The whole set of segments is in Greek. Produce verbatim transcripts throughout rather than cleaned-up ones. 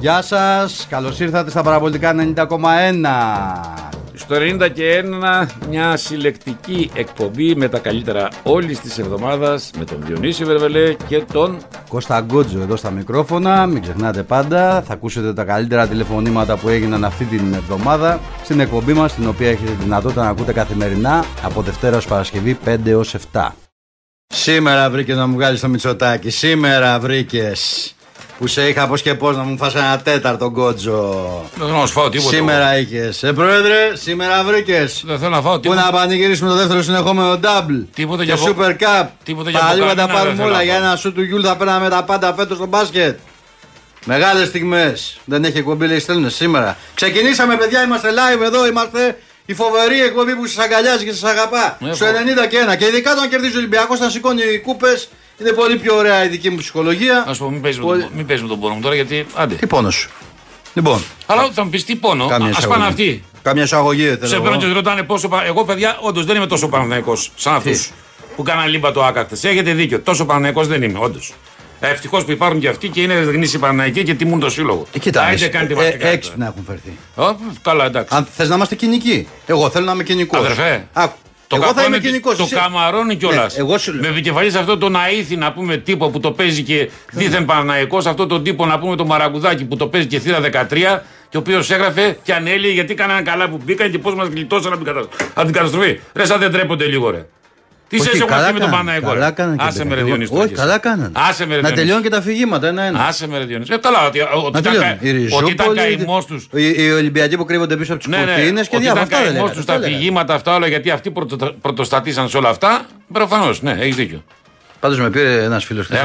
Γεια σας, καλώς ήρθατε στα Παραπολιτικά ενενήντα κόμμα ένα. Στο ενενήντα και ένα, μια συλλεκτική εκπομπή με τα καλύτερα όλης της εβδομάδας, με τον Διονύση Βερβελέ και τον Κώστα Γκόντζο εδώ στα μικρόφωνα. Μην ξεχνάτε πάντα, θα ακούσετε τα καλύτερα τηλεφωνήματα που έγιναν αυτή την εβδομάδα στην εκπομπή μας, την οποία έχετε δυνατότητα να ακούτε καθημερινά από Δευτέρα ως Παρασκευή πέντε έως επτά. Σήμερα βρήκες να μου βγάλεις το Μητσοτάκη, σήμερα βρήκες. Που σε είχα πως και πως να μου φας ένα τέταρτο Γκόντζο. Δεν θέλω να σου φάω τίποτα. Σήμερα εγώ. Είχες. Ε, πρόεδρε, σήμερα βρήκες. Δεν θέλω να φάω τίποτα. Πού να πανηγυρίσουμε το δεύτερο συνεχόμενο double. Τίποτα για αυτό. Και Super Cup. Τίποτα για αυτό. Παλίγα τα πάρουμε όλα. Για ένα σου του Γιούλ θα παίρναμε τα πάντα φέτος στο μπάσκετ. Μεγάλες στιγμές. Δεν έχει εκπομπή, λέει, στέλνουν σήμερα. Ξεκινήσαμε, παιδιά, είμαστε live εδώ. Είμαστε η φοβερή εκπομπή που σας αγκαλιάζει και σας αγαπά. Έχω. Στο ενενήντα και ένα. Και ειδικά όταν κερδίζει ο Ολυμπιακός, θα σηκώνει οι κούπες. Είναι πολύ πιο ωραία η δική μου ψυχολογία. Να σου πω, μην παίζει πολύ... με τον, τον πόνο μου τώρα, γιατί. Άντε. Τι πόνο σου. Λοιπόν. Αλλά όταν μου πει τι πόνο, α πάνε αυτοί. Καμιά εισαγωγή. Σε παίρνουν και ρωτάνε πόσο. Εγώ, παιδιά, όντως δεν είμαι τόσο Παναθηναϊκός σαν αυτούς που κάναν λίμπα το άκα χθες. Έχετε δίκιο. Τόσο Παναθηναϊκός δεν είμαι, όντως. Ευτυχώς που υπάρχουν και αυτοί και είναι δεγνείς οι Παναθηναϊκοί και τιμούν το σύλλογο. Ε, κοιτάξτε. Άιντε, κάντε ε, έξυπνα έχουν φερθεί. Ω, καλά, εντάξει. Αν θες να είμαστε κοινικοί. Εγώ θέλω να είμαι κοινικός. Αδερφέ. Το εγώ θα είμαι κοινικός. Το εσύ... καμαρώνει κιόλας. Ναι, με επικεφαλής αυτό τον αήθη να πούμε τύπο που το παίζει και δίθεν Παναθηναϊκός, αυτό τον τύπο να πούμε τον Μαραγκουδάκη που το παίζει και θύρα δεκατρία, και ο οποίος έγραφε και ανέλυε γιατί κάνανε καλά που μπήκαν και πώς μας γλιτώσαν από την καταστροφή. Ρε, σαν δεν τρέπονται λίγο, ρε. Τι είσαι εσύ μαζί με τον Παναθηναϊκό. Καλά κάνανε. Άσε με, ρε Διονύση. Όχι, καλά κάνανε. Να τελειώνουν και τα αφηγήματα ένα-ένα. Άσε με, ρε Διονύση. Ότι ήταν καημός τους. Οι Ολυμπιακοί που κρύβονται πίσω από τις κουρτίνες και διάφορα. Ότι ήταν καημός τους τα αφηγήματα αυτά όλα, γιατί αυτοί πρωτοστατήσαν σε όλα αυτά. Προφανώς, ναι, έχεις δίκιο. Πάντως με πήρε ένας φίλος χθες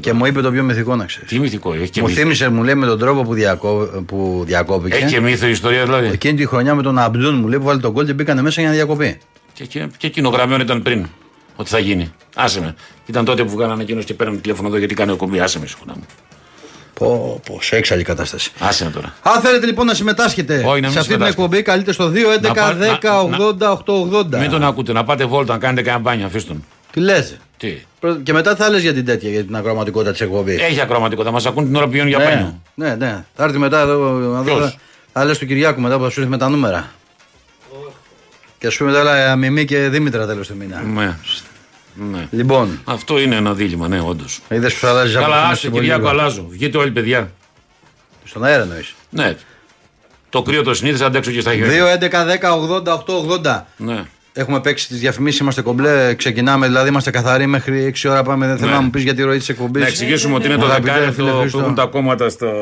και μου είπε το πιο μυθικό, να ξέρεις. Τι μυθικό, έχει και μύθο. Μου θύμισε, μου λέει, με τον τρόπο που, διακό... που διακόπηκε. Έχει και μύθο η ιστορία, δηλαδή. Εκείνη τη χρονιά με τον Αμπτούν, μου λέει, που βάλει τον γκολ και μπήκανε μέσα για να διακοπεί. Και, και, και κοινογραμμένο ήταν πριν ότι θα γίνει. Άσε με. Ήταν τότε που βγάλανε εκείνος και παίρνανε τηλέφωνο εδώ γιατί κάνει ο κομπή. Άσε με, συγχωρά μου. Πω, πω, σε έξαλλη κατάσταση. Άσε με τώρα. Αν θέλετε λοιπόν να συμμετάσχετε όχι, να σε αυτή την εκπομπή, καλείτε στο δύο έντεκα δέκα ογδόντα οκτακόσια ογδόντα. Μην τον ακούτε, να πάτε βόλτα, να κάνετε καμπάνια, αφήστε τον. Τι λες. Τι. Και μετά θα λες για την τέτοια, για την ακροματικότητα της εκπομπής. Έχει ακροματικότητα, μας ακούν την ώρα που πηγαίνουν για μπάνιο. Ναι, ναι. Θα έρθει μετά εδώ να δω. Θα λες του Κυριάκου μετά που θα σου έρθει με τα νούμερα. Και σου πει μετά όλα Μιμή και Δήμητρα τέλος του μήνα. Ναι. Ναι. Λοιπόν. Αυτό είναι ένα δίλημα, ναι, όντως. Είδες που θα αλλάζεις από την αρχή. Καλά, Κυριάκου, αλλάζω. Βγείτε όλοι, παιδιά. Στον αέρα εννοείς. Ναι. Το κρύο το συνήθισα, αντέξω και στα χέρια. δύο έντεκα δέκα ογδόντα οκτακόσια ογδόντα. Ναι. Έχουμε παίξει τις διαφημίσεις, είμαστε κομπλέ, ξεκινάμε, δηλαδή είμαστε καθαροί μέχρι έξι ώρα πάμε, δεν θέλω ναι. να μου πεις για τη ροή της εκπομπής. Να εξηγήσουμε ότι είναι το δεκάλεπτο που έχουν τα κόμματα στο,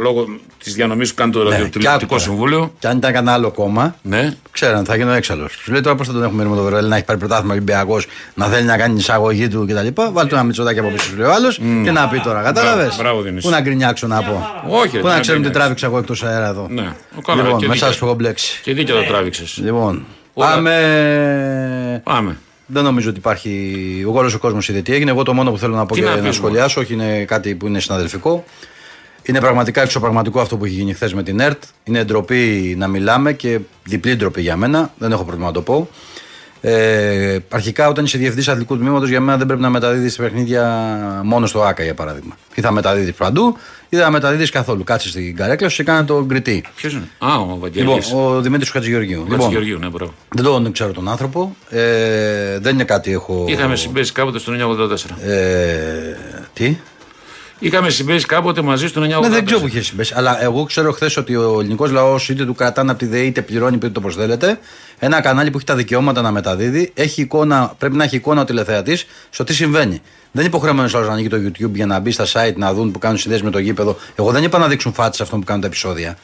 λόγω της διανομής που κάνει το ραδιοτηλεοπτικό ναι, συμβούλιο. Και αν ήταν κανένα άλλο κόμμα, ναι. ξέραν, θα γίνανε έξαλλος. Τους λέει τώρα πώς θα τον έχουμε με τον Βερολίνο να έχει πάρει πρωτάθλημα Ολυμπιακός, να θέλει να κάνει εισαγωγή του κτλ. Βάλει το ένα Μητσοτάκι από πίσω του λέει ο άλλος mm. και να πει τώρα, κατάλαβες. Πού να γκρινιάξω να πω. Όχι, πού να ξέρουν τι τράβηξα εγώ εκτός αέρα εδώ. Λοιπόν, με εσάς που έχω μπλέξει. Και δίκαια το τράβηξες. Λοιπόν. Πάμε. Πάμε. Δεν νομίζω ότι υπάρχει. Ο όλος ο κόσμος είδε τι έγινε. Εγώ το μόνο που θέλω να πω τι και να, να σχολιάσω, όχι είναι κάτι που είναι συναδελφικό. Είναι πραγματικά εξωπραγματικό αυτό που έχει γίνει χθες με την ΕΡΤ. Είναι ντροπή να μιλάμε και διπλή ντροπή για μένα. Δεν έχω πρόβλημα να το πω. Ε, αρχικά, όταν είσαι διευθυντής αθλητικού τμήματος, για μένα δεν πρέπει να μεταδίδεις παιχνίδια μόνο στο ΆΚΑ, για παράδειγμα. Ή θα μεταδίδεις παντού, ή θα μεταδίδεις καθόλου. Κάτσε στην καρέκλα σου και κάνε τον κριτή. Ποιος είναι? Α, ο Βαγγέλης. Λοιπόν, ο Δημήτρης Χατζηγεωργίου. Χατζηγεωργίου, ναι, μπράβο. Δεν τον ξέρω τον άνθρωπο. Ε, δεν είναι κάτι έχω. Είχαμε συμπέσει κάποτε στο χίλια εννιακόσια ογδόντα τέσσερα. Ε, τι? Είχαμε συμπέσει κάποτε μαζί στον εννιακόσια ογδόντα τέσσερα. Ναι, δεν ξέρω που είχε συμπέσει. Αλλά εγώ ξέρω χθες ότι ο ελληνικός λαός είτε του κρατάνε από τη ΔΕΗ είτε πληρώνει πριν το προσδέλετε. Ένα κανάλι που έχει τα δικαιώματα να μεταδίδει. Έχει εικόνα, πρέπει να έχει εικόνα ο τηλεθεατής στο τι συμβαίνει. Δεν είναι υποχρεωμένος λαός να ανοίγει το YouTube για να μπει στα site να δουν που κάνουν συνδέσεις με το γήπεδο. Εγώ δεν είπα να δείξουν φάτσες αυτών που κάνουν τα επεισόδια.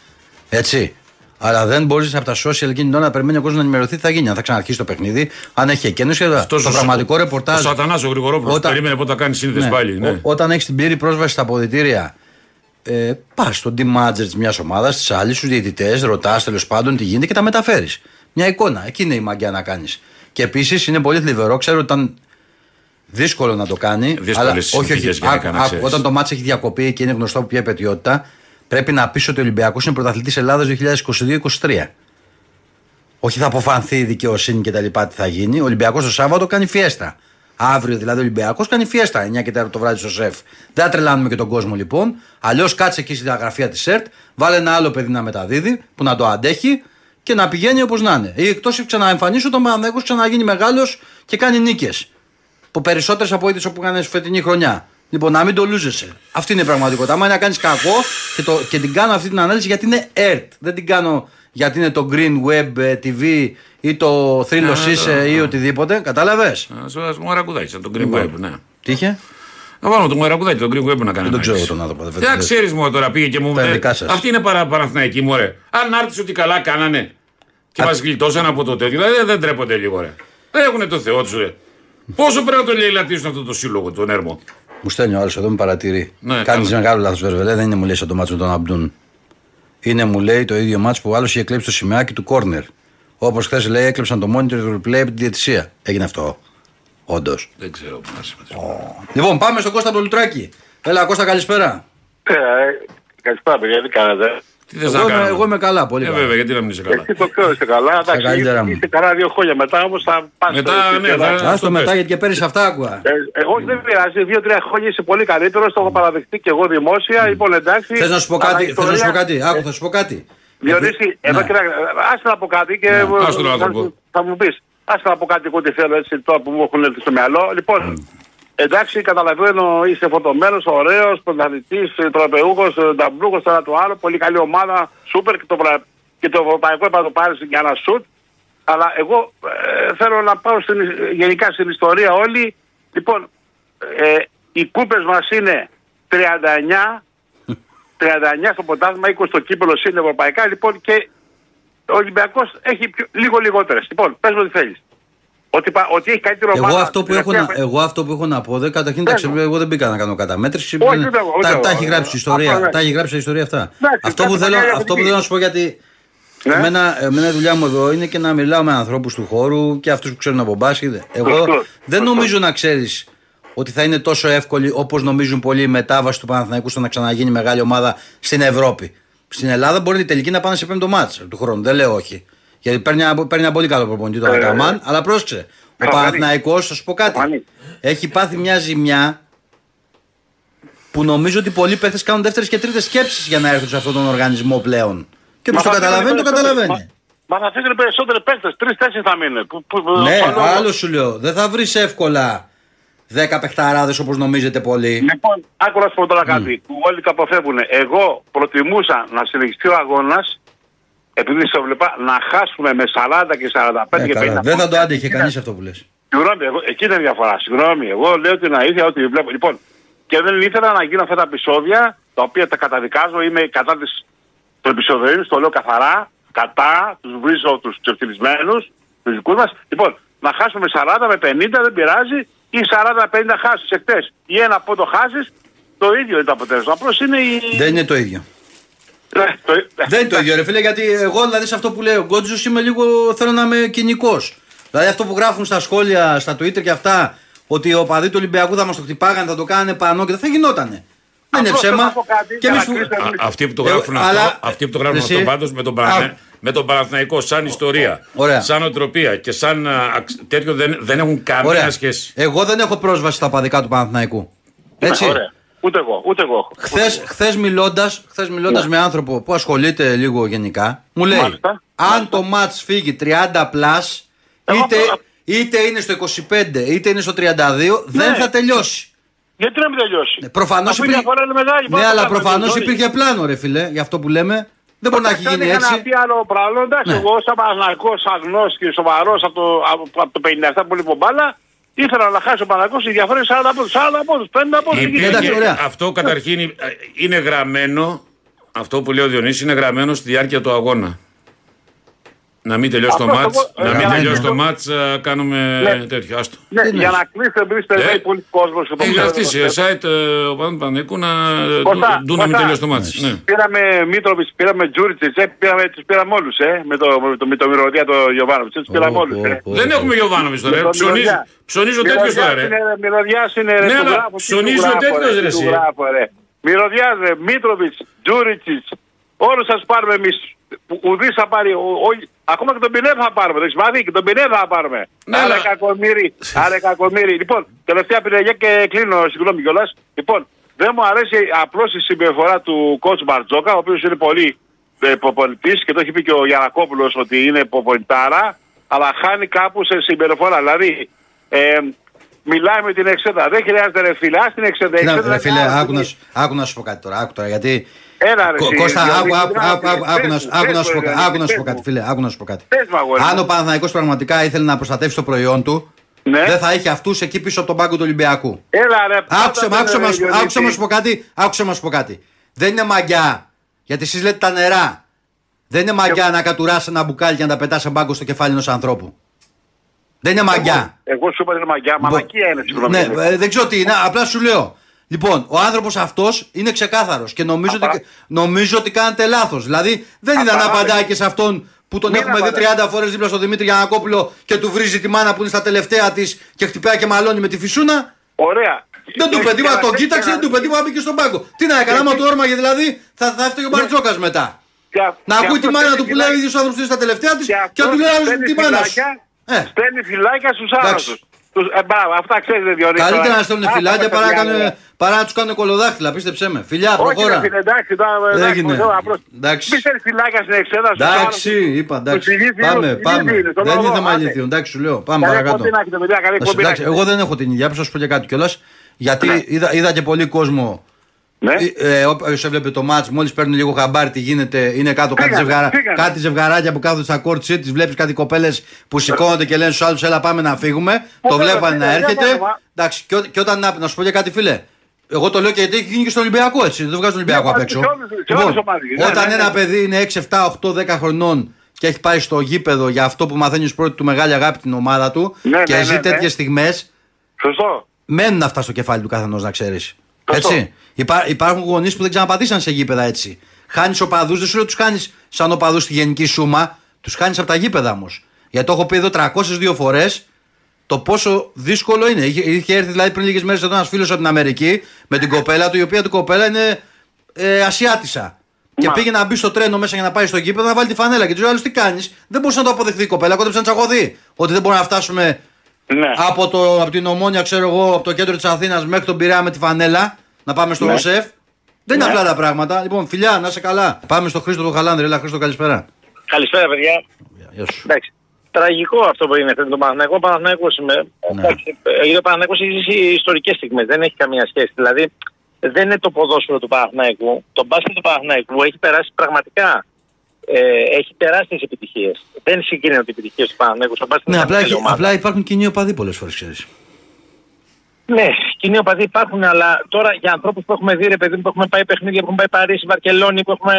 Έτσι. Αλλά δεν μπορείς από τα social κοινωνία να περιμένει ο κόσμος να ενημερωθεί τι θα γίνει. Αν θα ξαναρχίσει το παιχνίδι, αν έχει εκκίνηση. Το πραγματικό ρεπορτάζ. Ο Αθανάσιο Γρηγορόπουλος όταν... περίμενε πότε θα κάνει σύνδεση ναι. πάλι. Ναι. Ό, όταν έχει την πλήρη πρόσβαση στα αποδυτήρια, ε, πας στον team manager της μιας ομάδας, της άλλης, στους διαιτητές, ρωτάς τέλος πάντων τι γίνεται και τα μεταφέρεις. Μια εικόνα. Εκεί είναι η μαγκιά να κάνεις. Και επίσης είναι πολύ θλιβερό, ξέρω ότι ήταν δύσκολο να το κάνει. Αλλά όχι, όχι, α, α, όταν το μάτς έχει διακοπεί και είναι γνωστό από ποια επαιτειότητα. Πρέπει να πεις ότι ο Ολυμπιακός είναι πρωταθλητής Ελλάδας είκοσι είκοσι δύο είκοσι τρία. Όχι θα αποφανθεί η δικαιοσύνη και τα λοιπά τι θα γίνει. Ο Ολυμπιακός το Σάββατο κάνει φιέστα. Αύριο δηλαδή ο Ολυμπιακός κάνει φιέστα εννιά και τέσσερα το βράδυ στο ΣΕΦ. Δεν θα τρελάνουμε και τον κόσμο λοιπόν. Αλλιώς κάτσε εκεί στη γραφεία της ΕΡΤ, βάλε ένα άλλο παιδί να μεταδίδει, που να το αντέχει και να πηγαίνει όπως να είναι. Ή εκτός ξαναεμφανίσου τον Παναθηναϊκό, ξαναγίνει μεγάλος και κάνει νίκες. Που περισσότερες από ό,τι που έκανε φετινή χρονιά. Λοιπόν, να μην το λούζεσαι. Αυτή είναι η πραγματικότητα. Άμα είναι να κάνεις κακό και, το, και την κάνω αυτή την ανάλυση γιατί είναι ΕΡΤ. Δεν την κάνω γιατί είναι το Green Web τι βι ή το Θρύλος είσαι ή οτιδήποτε. Κατάλαβες. Σου μου αρακουδάκι, το Green Web, ναι. Τι είχε? Να βάλουμε το μουερακουδάκι, το Green Web να κάνει. Δεν ξέρω τον άνθρωπο. Δεν ξέρεις μου τώρα, πήγε και μου λέει. Αυτή είναι παραθυναϊκή μου, ωραία. Αν άρτησε ότι καλά κάνανε και μας γλιτώσαν από το τέτοιο, δηλαδή δεν τρέπονται λίγο, ωραία. Δεν έχουν το Θεό τους, ωραία. Πόσο πρέπει να το λατήσουν αυτό το σύλλογο, τον έρμο. Μου στέλνει ο άλλος εδώ, με παρατηρεί. Ναι, κάνεις μεγάλο λάθος, Βερβελέ. Δεν είναι, μου λέει, σαν το μάτσο με τον Αμπτούν. Είναι, μου λέει, το ίδιο μάτσο που ο άλλος είχε κλέψει το σημαίακι του κόρνερ. Όπως χθες, λέει, έκλεψαν το monitor του replay από την διαιτησία. Έγινε αυτό. Όντως. Δεν ξέρω πού να συμμετέχω. Λοιπόν, πάμε στον Κώστα Πολουτράκη. Έλα, Κώστα, καλησπέρα. Ε, καλησπέρα, παιδιά, τι κάνατε. Τι θες να κάνω. Εγώ είμαι καλά, πολύ καλά. Ε, βέβαια, γιατί να μην είσαι καλά. Εσύ το ξέρω, είσαι καλά. Εντάξει, είστε καλά δύο χρόνια μετά, όμως θα πας. Μετά, ναι, άστο μετά, γιατί και πέρυσι αυτά άκουγα. Εγώ δεν πειράζει, δύο-τρία χρόνια είσαι πολύ καλύτερος, το έχω παραδεχτεί και εγώ δημόσια. Λοιπόν, εντάξει. Θες να σου πω κάτι, θες να σου πω κάτι, άκου, θα σου πω κάτι. Διονύση, άσε να πω κάτι και θα μου πεις. Άσε να πω κάτι εγώ τι θέλω, έτσι τώρα που μου έχουν έρθει στο μυαλό. Λοιπόν. Εντάξει, καταλαβαίνω, είσαι φωτομένος, ωραίος, πρωταθλητής, τροπεούχος, νταμπλούχος, ένα το άλλο, πολύ καλή ομάδα, σούπερ και το, πρα... και το ευρωπαϊκό είπα το πάρεις για ένα σουτ. Αλλά εγώ ε, θέλω να πάω στην, γενικά στην ιστορία όλη. Λοιπόν, ε, οι κούπες μας είναι τριάντα εννιά, τριάντα εννιά στο ποτάθμα, είκοσι στο κύπελο, είναι ευρωπαϊκά. Λοιπόν, και ο Ολυμπιακός έχει πιο, λίγο λιγότερες. Λοιπόν, πες μου τι θέλεις. Ότι, ότι έχει καλύτερο εγώ, ομάδα, αυτό που έχω να, εγώ αυτό που έχω να πω, δε, καταρχήν τα ξέρω, εγώ δεν μπήκα να κάνω καταμέτρηση. Όχι, δεν, εγώ, τα, εγώ, τα έχει γράψει η ιστορία, τα έχει γράψει η ιστορία αυτά. Ναι, αυτό, που θέλω, αυτό που θέλω να σου πω γιατί ναι. εμένα, εμένα η δουλειά μου εδώ είναι και να μιλάω με ανθρώπους του χώρου και αυτούς που ξέρουν από μπάσκετ. Εγώ Λουσκλώς. δεν νομίζω Λουσκλώς. να ξέρεις ότι θα είναι τόσο εύκολη όπως νομίζουν πολλοί η μετάβαση του Παναθηναϊκού στο να ξαναγίνει μεγάλη ομάδα στην Ευρώπη. Στην Ελλάδα μπορεί η τελική να πάνε σε πέμπτο μάτς του χρόνου, δεν λέω όχι. Γιατί παίρνει ένα, παίρνει ένα πολύ καλό προπονητή το Ακαμάν, ε, ε. αλλά πρόσεξε. Ο Παναθηναϊκός, θα σου πω κάτι. Φανή. Έχει πάθει μια ζημιά που νομίζω ότι πολλοί παίχτες κάνουν δεύτερες και τρίτες σκέψεις για να έρθουν σε αυτόν τον οργανισμό πλέον. Και όπως το καταλαβαίνει, το καταλαβαίνει. Μα θα φύγουν περισσότεροι παίχτες, τρεις-τέσσερις θα μείνουν. Ναι, άλλο σου λέω. Δεν θα βρεις εύκολα δέκα παιχταράδες όπως νομίζετε πολλοί. Λοιπόν, άκου να σου πω τώρα κάτι. Mm. Όλοι το αποφεύγουν. Εγώ προτιμούσα να συνεχιστεί ο αγώνας. Επειδή σε βλέπα να χάσουμε με σαράντα και σαράντα πέντε yeah, και πενήντα. Δεν θα το άντεχε κανείς αυτό που λες. Συγγνώμη, εγώ, εκεί είναι η διαφορά. Συγγνώμη, εγώ λέω την αλήθεια ότι βλέπω. Λοιπόν, και δεν ήθελα να γίνω αυτά τα επεισόδια τα οποία τα καταδικάζω. Είμαι κατά της επεισοδοίων, το λέω καθαρά. Κατά, τους βρίζω τους ξεφτυλισμένους, τους δικούς μας. Λοιπόν, να χάσουμε σαράντα με πενήντα δεν πειράζει, ή σαράντα με πενήντα χάσεις εκτές. Ή ένα πόντο χάσεις, το ίδιο είναι το αποτέλεσμα. Απλώς είναι η. Δεν είναι το ίδιο. Δεν είναι το ίδιο ρε φίλε, γιατί εγώ δηλαδή σε αυτό που λέει ο Γκόντζος είμαι λίγο, θέλω να είμαι κοινικός. Δηλαδή αυτό που γράφουν στα σχόλια, στα Twitter και αυτά, ότι ο παδί του Ολυμπιακού θα μας το χτυπάγανε, θα το κάνανε πανό και θα γινότανε. Δεν είναι ψέμα. Αυτοί που το γράφουν αυτό πάντως με τον Παναθηναϊκό σαν ιστορία, σαν οτροπία και σαν τέτοιο δεν έχουν καμία σχέση. Εγώ δεν έχω πρόσβαση στα παδικά του Παναθηναϊκού. Έτσι. Ούτε εγώ, ούτε εγώ. Χθες, χθες μιλώντας, χθες μιλώντας yeah. με άνθρωπο που ασχολείται λίγο γενικά, μου λέει μάλιστα, αν μάλιστα. το μάτς φύγει τριάντα πλας, είτε, είτε είναι στο είκοσι πέντε είτε είναι στο τριάντα δύο, δεν ναι. θα τελειώσει. Γιατί να μην τελειώσει. Προφανώς υπήρχε... μεγάλη, ναι, αλλά προφανώς υπήρχε πλάνο ρε φίλε, για αυτό που λέμε. Δεν μπορεί να έχει γίνει έτσι. Αν πει άλλο πράγμα, εντάξει, εγώ ως Παναθηναϊκός αγνός και σοβαρός από το πενήντα επτά πολύ πομπάλα, ήθελα να χάσει ο Παναθηναϊκός οι διάφορες σαράντα πόντους, πενήντα πόντους. Αυτό καταρχήν είναι γραμμένο, αυτό που λέει ο Διονύσης είναι γραμμένο στη διάρκεια του αγώνα. Να μην τελειώσει το μάτς, να μην τελειώσει το μάτς, κάνουμε τέτοιο, άστο. Για να κλείσετε εμείς τελειώσει πολύ κόσμος. Είναι αυτή η site ο Παναθηναϊκού να ντου να μην τελειώσει το μάτς. Πήραμε Μίτροβιτς, πήραμε Τζούριτς, τους πήραμε όλους, με το μυρωδιά το Γιοβάνοβιτς, τους πήραμε όλους. Δεν έχουμε Γιοβάνοβιτς τώρα, ψωνίζει ο τέτοιος τώρα ρε. Μυρωδιάς είναι ρε του γράφου, ψωνίζει ο τέτοιος ρε εσύ. Μυρωδιάς ρε, Μίτροβιτς, Τζούριτς. Όλους θα τους πάρουμε εμείς. Ουδής θα πάρει. Ό, ακόμα και τον Πινέα θα πάρουμε. Δεν σημαίνει, και τον Πινέα θα πάρουμε. Άρα κακομοίρι. Άρα κακομοίρι. Λοιπόν, τελευταία πινελιά και κλείνω. Συγγνώμη κιόλας. Λοιπόν, δεν μου αρέσει απλώς η συμπεριφορά του Κότσμαρτζόκα, ο οποίος είναι πολύ ε, προπονητής και το έχει πει και ο Γιαννακόπουλος ότι είναι προπονητάρα, αλλά χάνει κάπου σε συμπεριφορά. Δηλαδή, ε, μιλάει με την εξέδα. Δεν χρειάζεται ρε φίλε, ας την εξέδα. Άκου να σου πω κάτι τώρα, άκου τώρα, γιατί... Έλα ρε Κώστα, άκου να σου πω κάτι φίλε, άκου να σου πω κάτι. Αν ο Παναθηναϊκός πραγματικά ήθελε να προστατεύσει το προϊόν του, δεν θα έχει αυτούς εκεί πίσω από τον πάγκο του Ολυμπιακού. Άκουσε να σου πω κάτι, άκουσε να σου πω κάτι. Δεν είναι μαγιά, γιατί εσείς λέτε τα νερά. Δεν είναι μαγιά να κατουράς ένα μπουκάλι και να τα πετάς σε μπάγκο στο κεφάλι ενός ανθρώπου. Δεν είναι μαγιά. Εγώ σου είπα δεν είναι μαγιά, μαλακία είναι ψυχολογία. Δεν ξέρω τι είναι, απλά σου λέω. Λοιπόν, ο άνθρωπος αυτός είναι ξεκάθαρος και νομίζω, Απα... ότι, νομίζω ότι κάνετε λάθος. Δηλαδή δεν ήταν απαντάκι σε αυτόν που τον μην έχουμε απαντάει. δει τριάντα φορές δίπλα στον Δημήτρη Γιαννακόπουλο και του βρίζει τη μάνα που είναι στα τελευταία της και χτυπάει και μαλώνει με τη φυσούνα. Ωραία. Δεν του πετύχα, τον κοίταξε, δεν του πετύχα, μπήκε στον πάγκο. Τι να έκανα, άμα του όρμαγε δηλαδή θα, θα έφταιγε ο Μπαρτζόκας μετά. Να ακούει τη μάνα του που λέει ο ίδιος άνθρωπος στα τελευταία της και του λέει τη μάνα σου. Στέλνει φυλάκια στους άλλους. Ε, μπράβο, αυτά ξέρετε Διονύση. Καλύτερα να στέλνουν φυλάκια παρά, κάνε, παρά να τους κάνουν κολοδάχτυλα, πίστεψέ με. Φιλιά, προχώρα. Όχι, εντάξει, εντάξει. Μη στέλνει φυλάκια στην εξέδρα σου. Εντάξει, είπα, εντάξει. Πάμε, πάμε. Δεν είναι θέμα ηλίθιων, εντάξει, σου λέω. Πάμε παρακάτω. Εγώ δεν έχω την υγεία, πρέπει να σου πω και κάτι κιόλας. Γιατί είδα και πολύ κόσμο. Όποιος έβλεπε το μάτς, μόλις παίρνουν λίγο χαμπάρι, τι γίνεται, είναι κάτω κάτι ζευγαράκια που κάθονται στα κόρτσια της. Βλέπεις κάτι κοπέλες που σηκώνονται και λένε στους άλλους: έλα, πάμε να φύγουμε. Το βλέπανε να έρχεται. Εντάξει, και όταν να σου πω για κάτι, φίλε, εγώ το λέω και γιατί έχει γίνει και στον Ολυμπιακό, έτσι. Δεν βγάζω τον Ολυμπιακό απ' έξω. Όταν ένα παιδί είναι έξι, εφτά, οκτώ, δέκα χρονών και έχει πάει στο γήπεδο για αυτό που μαθαίνει ως πρώτη του μεγάλη αγάπη την ομάδα του και ζει τέτοιες στιγμές, μένουν αυτά στο κεφάλι του καθενός, να ξέρεις. Έτσι. Υπά, υπάρχουν γονείς που δεν ξαναπατήσαν σε γήπεδα έτσι. Χάνεις οπαδούς, δεν σου λέω τους χάνεις σαν οπαδούς στη γενική σούμα, τους χάνεις από τα γήπεδα όμως. Γιατί το έχω πει εδώ τριακόσιες δύο φορές το πόσο δύσκολο είναι. Είχε, είχε έρθει δηλαδή πριν λίγες μέρες εδώ ένας φίλος από την Αμερική με την κοπέλα του, η οποία του κοπέλα είναι ε, Ασιάτισσα. Και Μα. πήγε να μπει στο τρένο μέσα για να πάει στο γήπεδο να βάλει τη φανέλα. Και του λέει: τι κάνεις? Δεν μπορούσε να το αποδεχθεί η κοπέλα, κόντεψε να τσακωθεί. Ότι δεν μπορούμε να φτάσουμε. Ναι. Από, το, από την Ομόνια, ξέρω εγώ, από το κέντρο της Αθήνας μέχρι τον Πειραιά με τη φανέλα, να πάμε στο Ροσεφ. Ναι. Δεν είναι ναι. απλά τα πράγματα. Λοιπόν, φιλιά, να είσαι καλά. Πάμε στο Χρήστο το Χαλάνδρη. Έλα, Χρήστο, καλησπέρα. Καλησπέρα, παιδιά. Γεια σου. Εντάξει. Τραγικό αυτό που είναι. Το Παναθηναϊκό, Παναθηναϊκός είμαι. Ναι. Ε, ο Παναθηναϊκός έχει ζήσει ιστορικές στιγμές. Δεν έχει καμία σχέση. Δηλαδή, δεν είναι το ποδόσφαιρο του Παναθηναϊκού. Το μπάσκετ του Παναθηναϊκού έχει περάσει πραγματικά. Ε, έχει τεράστιες επιτυχίες. Δεν συγκρίνονται οι επιτυχίες του Παναθηναϊκού. Ναι, απλά, έχει, απλά υπάρχουν κοινοί οπαδοί πολλές φορές, ξέρεις. Ναι, κοινοί οπαδοί υπάρχουν, αλλά τώρα για ανθρώπους που έχουμε δει, ρε παιδί μου, που έχουμε πάει παιχνίδια, που έχουμε πάει Παρίσι, Βαρκελόνη, που έχουμε.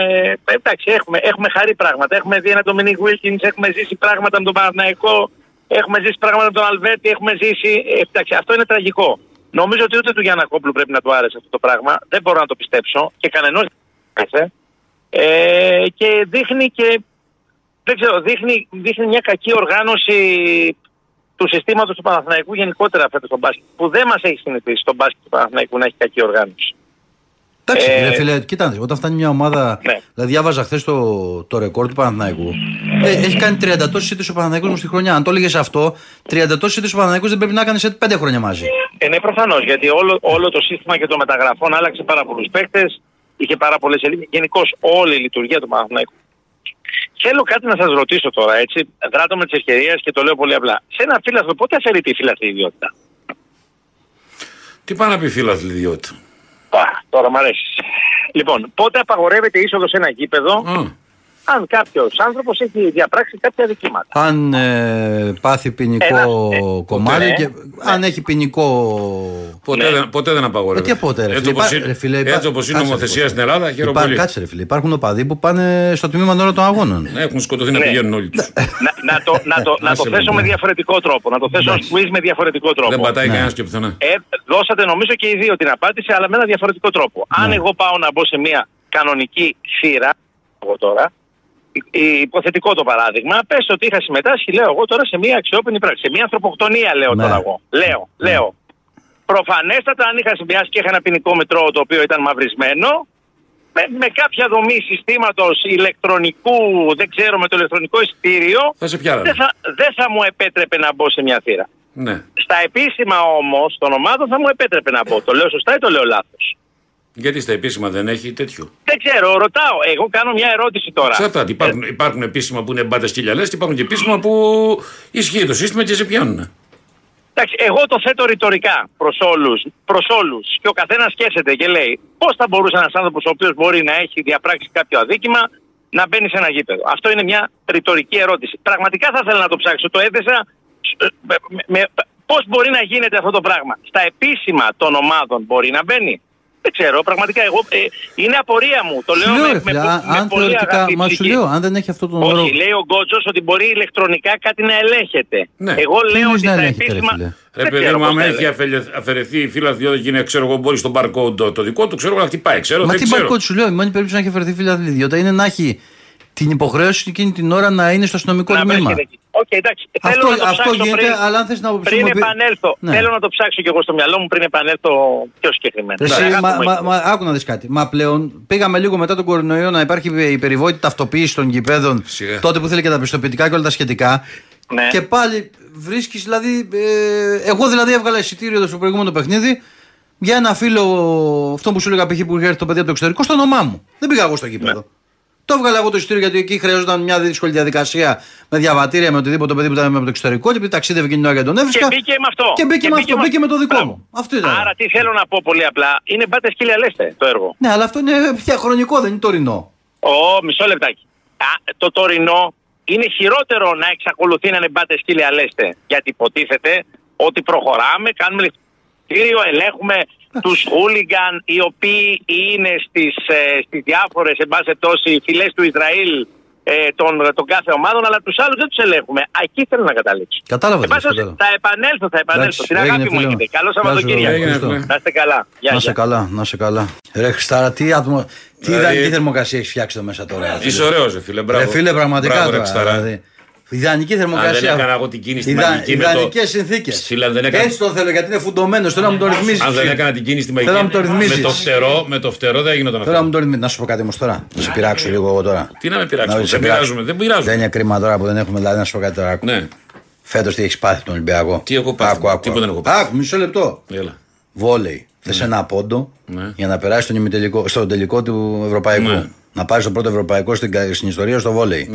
Εντάξει, έχουμε, έχουμε χαρεί πράγματα. Έχουμε δει έναν Ντομινίκ Γουίλκινς, έχουμε ζήσει πράγματα με τον Παναθηναϊκό, έχουμε ζήσει πράγματα με τον Αλβέρτη, έχουμε ζήσει. Εντάξει, αυτό είναι τραγικό. Νομίζω ότι ούτε του Γιαννακόπουλου πρέπει να του άρεσε αυτό το πράγμα. Δεν μπορώ να το πιστέψω και κανενός δεν. Ε, και δείχνει και δεν ξέρω, δείχνει, δείχνει μια κακή οργάνωση του συστήματος του Παναθηναϊκού γενικότερα φέτος στον μπάσκετ, που δεν μας έχει συνηθίσει στον μπάσκετ του Παναθηναϊκού να έχει κακή οργάνωση. Εντάξει, ε, φίλε, κοίτανε, όταν φτάνει μια ομάδα. Ναι. Δηλαδή, διάβαζα χθες το, το ρεκόρ του Παναθηναϊκού. Ε, έχει κάνει τριάντα τόσες ήττες ο Παναθηναϊκός μου στη χρονιά. Αν το έλεγες αυτό, τριάντα τόσες ήττες ο Παναθηναϊκός δεν πρέπει να κάνει σε πέντε χρόνια μαζί. Ε, ναι, προφανώς, γιατί όλο, όλο το σύστημα και των μεταγραφών άλλαξε πάρα πολλούς παίκτες. Είχε πάρα πολλές ελλείψεις. Γενικώς όλη η λειτουργία του Παναθηναϊκού. Θέλω κάτι να σας ρωτήσω τώρα, έτσι. Δράτω με τις ευκαιρίες και το λέω πολύ απλά. Σε ένα φύλαθλο, πότε αφαιρείται η φύλαθλη ιδιότητα? Τι πάει να πει φύλαθλη ιδιότητα? Πα, τώρα μ' αρέσει. Λοιπόν, πότε απαγορεύεται η είσοδο σε ένα γήπεδο mm. αν κάποιος άνθρωπος έχει διαπράξει κάποια δικήματα? Αν ε, πάθει ποινικό ένα, ε, κομμάτι ναι, και, ναι. αν έχει ποινικό... Ποτέ, ναι. δεν, ποτέ δεν απαγορεύεται. Ποτέ, ρε, έτσι όπως είναι, ρε, έτσι όπως είναι η νομοθεσία στην Ελλάδα, χαίρομαι πολύ. Κάτσε ρε φίλε, υπάρχουν οπαδοί που πάνε στο τμήμα των αγώνων. Ναι, έχουν σκοτωθεί ναι. να πηγαίνουν όλοι τους. να, να το, να το, να το θέσω με διαφορετικό τρόπο, να το θέσω ως quiz με διαφορετικό τρόπο. Δεν πατάει κανένας και πουθενά. Δώσατε νομίζω και οι δύο την απάντηση, αλλά με ένα διαφορετικό τρόπο. Αν εγώ πάω να μπω σε μια κανονική θύρα, εγώ τώρα... Υποθετικό το παράδειγμα, πες ότι είχα συμμετάσχει, λέω εγώ τώρα, σε μια αξιόπινη πράξη, σε μια ανθρωποκτονία, λέω ναι. τώρα εγώ. Λέω, ναι. λέω. Προφανέστατα, αν είχα συμπιάσει και είχα ένα ποινικό μητρό το οποίο ήταν μαυρισμένο, με, με κάποια δομή συστήματος ηλεκτρονικού, δεν ξέρω, με το ηλεκτρονικό εισιτήριο, δεν θα, δε θα μου επέτρεπε να μπω σε μια θύρα. Ναι. Στα επίσημα όμως των ομάδων θα μου επέτρεπε να μπω. Το λέω σωστά ή το λέω λάθος? Γιατί στα επίσημα δεν έχει τέτοιο? Δεν ξέρω, ρωτάω. Εγώ κάνω μια ερώτηση τώρα. Ξαρτάται. Υπάρχουν, υπάρχουν επίσημα που είναι μπάτες κυλιαλές και υπάρχουν και επίσημα που ισχύει το σύστημα και σε πιάνουν. Εντάξει, εγώ το θέτω ρητορικά προς όλους, προς όλους. Και ο καθένας σκέφτεται και λέει πώς θα μπορούσε ένας άνθρωπος ο οποίος μπορεί να έχει διαπράξει κάποιο αδίκημα να μπαίνει σε ένα γήπεδο. Αυτό είναι μια ρητορική ερώτηση. Πραγματικά θα ήθελα να το ψάξω. Το έθεσα με, με, πώς μπορεί να γίνεται αυτό το πράγμα. Στα επίσημα των ομάδων μπορεί να μπαίνει. Δεν ξέρω, πραγματικά εγώ. Ε, είναι απορία μου. Το λέω με, με, με πολύ αγάπη. Μα σου λέω, αν δεν έχει αυτό το νόημα. Όχι, λέει ο Γκόντζος ότι μπορεί ηλεκτρονικά κάτι να ελέγχεται. Ναι. Εγώ λέω ότι θα επίσημα. Ρε παιδί μου, αν έχει αφαιρεθεί η φύλλα διότι ξέρω εγώ, μπορεί στον barcode το δικό του, ξέρω εγώ να χτυπάει. Ξέρω, μα τι barcode σου λέω, η μόνη περίπτωση να έχει αφαιρεθεί η φύλλα διότι είναι να έχει την υποχρέωση εκείνη την ώρα να είναι στο αστυνομικό τμήμα. Okay, εντάξει, αυτό, θέλω να το αυτό γίνεται, πριν, αλλά αν θες να πριν επανέλθω, ναι. Θέλω να το ψάξω και εγώ στο μυαλό μου πριν επανέλθω πιο συγκεκριμένα. Εσύ, μα, μα, μα, άκου να δεις κάτι. Μα πλέον πήγαμε λίγο μετά τον κορονοϊό να υπάρχει η περιβόητη ταυτοποίηση των γηπέδων. Σιγά. Τότε που θέλει και τα πιστοποιητικά και όλα τα σχετικά. Ναι. Και πάλι βρίσκεις, δηλαδή. Ε, εγώ δηλαδή έβγαλα εισιτήριο στο προηγούμενο παιχνίδι για ένα φίλο, αυτό που σου έλεγα π.χ. που είχε έρθει το παιδί από το εξωτερικό, στο όνομά μου. Δεν πήγα εγώ στο γήπεδο. Ναι. Το έβγαλα εγώ το εισιτήριο γιατί εκεί χρειαζόταν μια δύσκολη διαδικασία με διαβατήρια, με οτιδήποτε παιδί που ήταν από το εξωτερικό και επειδή ταξίδευε και την τον έβρισκα. Και μπήκε με αυτό. Και μπήκε, και με, μπήκε αυτό, μπήκε με το δικό Μπράβο. Μου. Αυτό ήταν. Άρα τι θέλω να πω πολύ απλά. Είναι μπάτες σκύλια λέστε το έργο. Ναι, αλλά αυτό είναι διαχρονικό, δεν είναι τωρινό. Ω, μισό λεπτάκι. Α, το τωρινό είναι χειρότερο να εξακολουθεί να είναι μπάτες σκύλια λέστε. Γιατί υποτίθεται ότι προχωράμε, κάνουμε λεκτήριο, ελέγχουμε. Τους χούλιγκαν οι οποίοι είναι στις, ε, στις διάφορες εν πάση τόση φυλές του Ισραήλ ε, των, των κάθε ομάδων, αλλά τους άλλους δεν τους ελέγχουμε. Εκεί θέλω να καταλήξω. Κατάλαβα. Θα επανέλθω, θα επανέλθω. Την αγάπη μου έχετε. Καλό Σαββατοκύριακο. Να είστε καλά. Να είστε καλά, να είστε καλά. Ρε Χριστάρα, τι ατμο... τι ιδανική θερμοκρασία έχεις φτιάξει εδώ μέσα τώρα. Είσαι ωραίος, φίλε. Μπράβο. Φίλε, πραγματικά τώρα. Ιδανική θερμοκρασία. Αν δεν έκανα εγώ την κίνηση Ιδα... στη μαγική. Ιδανικές συνθήκες. Έκανα... Έτσι το θέλω γιατί είναι φουντωμένος. Θέλω να μου το ρυθμίσεις. Αν δεν έκανα την κίνηση στη μαγική. Θέλω να μου το ρυθμίσεις. Με το φτερό, με το φτερό δεν γινόταν αυτό. Θέλω να μου το ρυθμίσεις. Να σου πω κάτι όμως τώρα. Να σε πειράξω λίγο εγώ τώρα. Τι να με πειράξω. Δεν πειράζουμε. Δεν πειράζουμε. Δεν είναι κρίμα τώρα που δεν έχουμε δηλαδή να σου πω κάτι τώρα. Ναι. Φέτος τι έχεις πάθει τον Ολυμπιακό. Τι έχω πάθει. Άκου μισό λεπτό. Βόλεϊ. Θες ένα πόντο για να περάσει στον τελικό του ευρωπαϊκού. Να πάρει το πρώτο ευρωπαϊκό στην ιστορία στο βόλεϊ.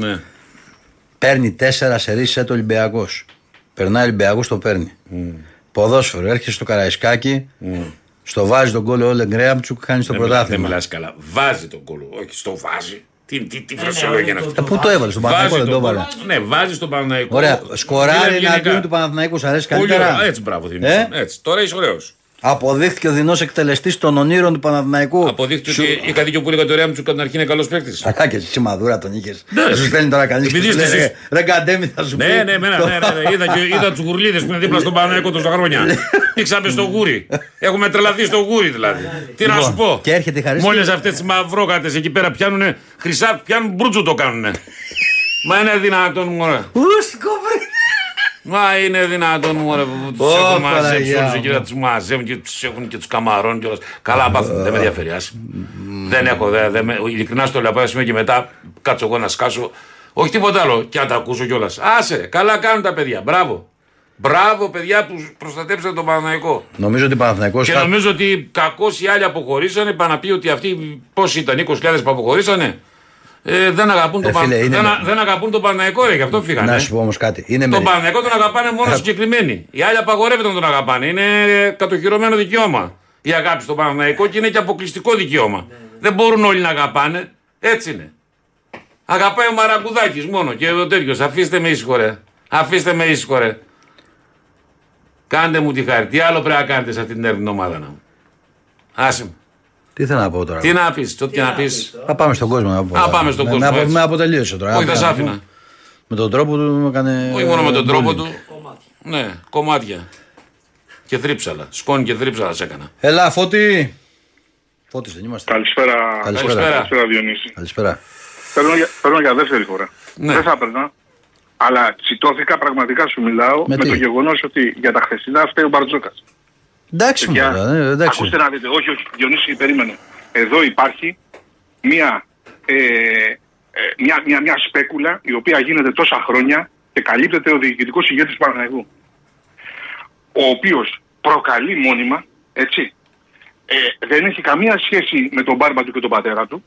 Παίρνει τέσσερα σε ρίσσε το Ολυμπιακός. Περνάει ο Ολυμπιακός, το παίρνει. Mm. Ποδόσφαιρο, έρχεσαι στο Καραϊσκάκι, mm. στο βάζει τον κόλλο όλε γκρέαμτσουκ, χάνει το πρωτάθλημα. Δεν μιλάς καλά. Βάζει τον κόλλο, όχι στο βάζει. Τι, τι, τι φρασιολογία είναι αυτή. Πού το έβαλε, στον Παναθηναϊκό δεν το έβαλε. Ναι, βάζει στον Παναθηναϊκό. Ωραία, σκοράρει εναντίον του Παναθηναϊκού, σου αρέσει καλύτερα. Έτσι, μπράβο, ε? Έτσι. Τώρα είσαι ωραίος. Αποδείχθηκε ο δεινός εκτελεστής των ονείρων του Παναθηναϊκού. Αποδείχθηκε Σου... ότι είχα δίκιο που έλεγα το Ρέα Μητσου κατά την αρχή είναι καλός παίκτης. Καλά και στη μαδούρα τον είχες. Δεν σου παίρνει τώρα κανείς. Ρε καντέμι θα σου πει. Ναι, ναι, ναι, είδα τους γουρλίδες που είναι δίπλα στον Παναθηναϊκό τόσα χρόνια. Πήξαμε στο γούρι. Έχουμε τρελαθεί στο γούρι δηλαδή. Τι να σου πω. Μόλις αυτές τις μαυρόκατες εκεί πέρα πιάνουν χρυσά, πιάνουν μπρούτσο το κάνουνε. Μα είναι δυνατόν μωρά. Μα είναι δυνατόν μου, ρε, που τους έχουν μαζέψει όλους εκεί, να τους μαζεύουν και τους έχουν και τους καμαρώνουν και όλες. Καλά, πάθουν, δεν με ενδιαφέρει, ας. Δεν έχω, ειλικρινά στο λέω, πάει σημείο και μετά κάτσω εγώ να σκάσω, όχι τίποτα άλλο, και αν τα ακούσω κιόλας. Άσε, καλά κάνουν τα παιδιά, μπράβο. Μπράβο, παιδιά, που προστατέψατε τον Παναθηναϊκό. Νομίζω ότι Παναθηναϊκός. Και νομίζω ότι κακώς οι άλλοι αποχωρήσανε, πάνε να πει ότι αυτοί πόσοι ήταν, είκοσι χιλιάδες που αποχωρήσανε. Ε, δεν αγαπούν τον Παναθηναϊκό, τον Παναθηναϊκό ρε, γι' αυτό φύγανε. Να σου πω όμως κάτι. Είναι τον Παναθηναϊκό τον αγαπάνε μόνο α... συγκεκριμένοι. Οι άλλοι απαγορεύεται να τον αγαπάνε. Είναι κατοχυρωμένο δικαίωμα η αγάπη στον Παναθηναϊκό και είναι και αποκλειστικό δικαίωμα. Δεν μπορούν όλοι να αγαπάνε. Έτσι είναι. Αγαπάει ο Μαρακουδάκης μόνο και ο τέτοιος. Αφήστε με ήσυχο ρε. Αφήστε με ήσυχο ρε. Κάντε μου τη χάρη. Τι άλλο πρέπει να κάνετε σε αυτή την έρευνη ομάδα να μου. Άσε μου. Τι θέλω να πω τώρα. Τι να πεις, ό,τι να πεις. Θα πάμε στον κόσμο να πω. Α, πάμε στον με, κόσμο. Με, απο, με αποτελείωσε τώρα. Όχι, θα σ' άφηνα. Με τον τρόπο του με έκανε. Όχι μόνο με τον τρόπο του. Κομμάτια. Ναι, κομμάτια. Και θρύψαλα. Σκόνη και θρύψαλα σ' έκανα. Ελά, Φώτη. Φώτης δεν είμαστε. Καλησπέρα. Καλησπέρα, Καλησπέρα Διονύση. Καλησπέρα. Παίρνω για δεύτερη φορά. Ναι. Δεν θα έπαιρνα. Αλλά τσιτώθηκα, πραγματικά σου μιλάω με, με το γεγονός ότι για τα χθεσινά φταίει ο Μπαρτζόκας. Εντάξει, παιδιά, ναι, εντάξει. Ακούστε να δείτε, όχι, όχι, Διονύση, περίμενε. Εδώ υπάρχει μια, ε, μια, μια, μια σπέκουλα η οποία γίνεται τόσα χρόνια και καλύπτεται ο διοικητικός ηγέτης του Παναθηναϊκού, ο οποίος προκαλεί μόνιμα, έτσι, ε, δεν έχει καμία σχέση με τον μπάρμπα του και τον πατέρα του,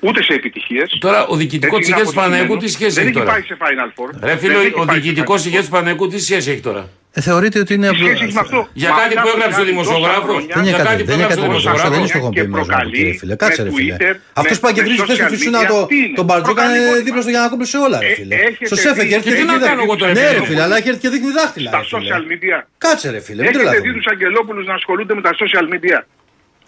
ούτε σε επιτυχίες. Τώρα ο διοικητικός ηγέτης του Παναθηναϊκού τι σχέση έχει τώρα? Δεν έχει πάει σε Final Four. Ρε φίλο, ο διοικητικός ηγέτης του Παναθηναϊκού τι σχέση έχει τώρα? Ε, θεωρείτε ότι είναι απλό. Για κάτι που έγραψε ο δημοσιογράφος. Δεν είναι κάτι που έγραψε ο δημοσιογράφος. Δεν είναι στο κομπίνο. Κάτσε ρε φίλε. Αυτός πάει και βρίσκει χθες του Φυσούνα τον Μπαρτζόκα δίπλα στο Γιαννακόπουλο σε όλα. Σος έφεγε, έρχεται και δείχνει δάχτυλα. Ναι ρε φίλε, αλλά έχει έρθει και δείχνει δάχτυλα. Τα social media. Κάτσε ρε φίλε. Έχετε δει τους Αγγελόπουλους να ασχολούνται με τα social media?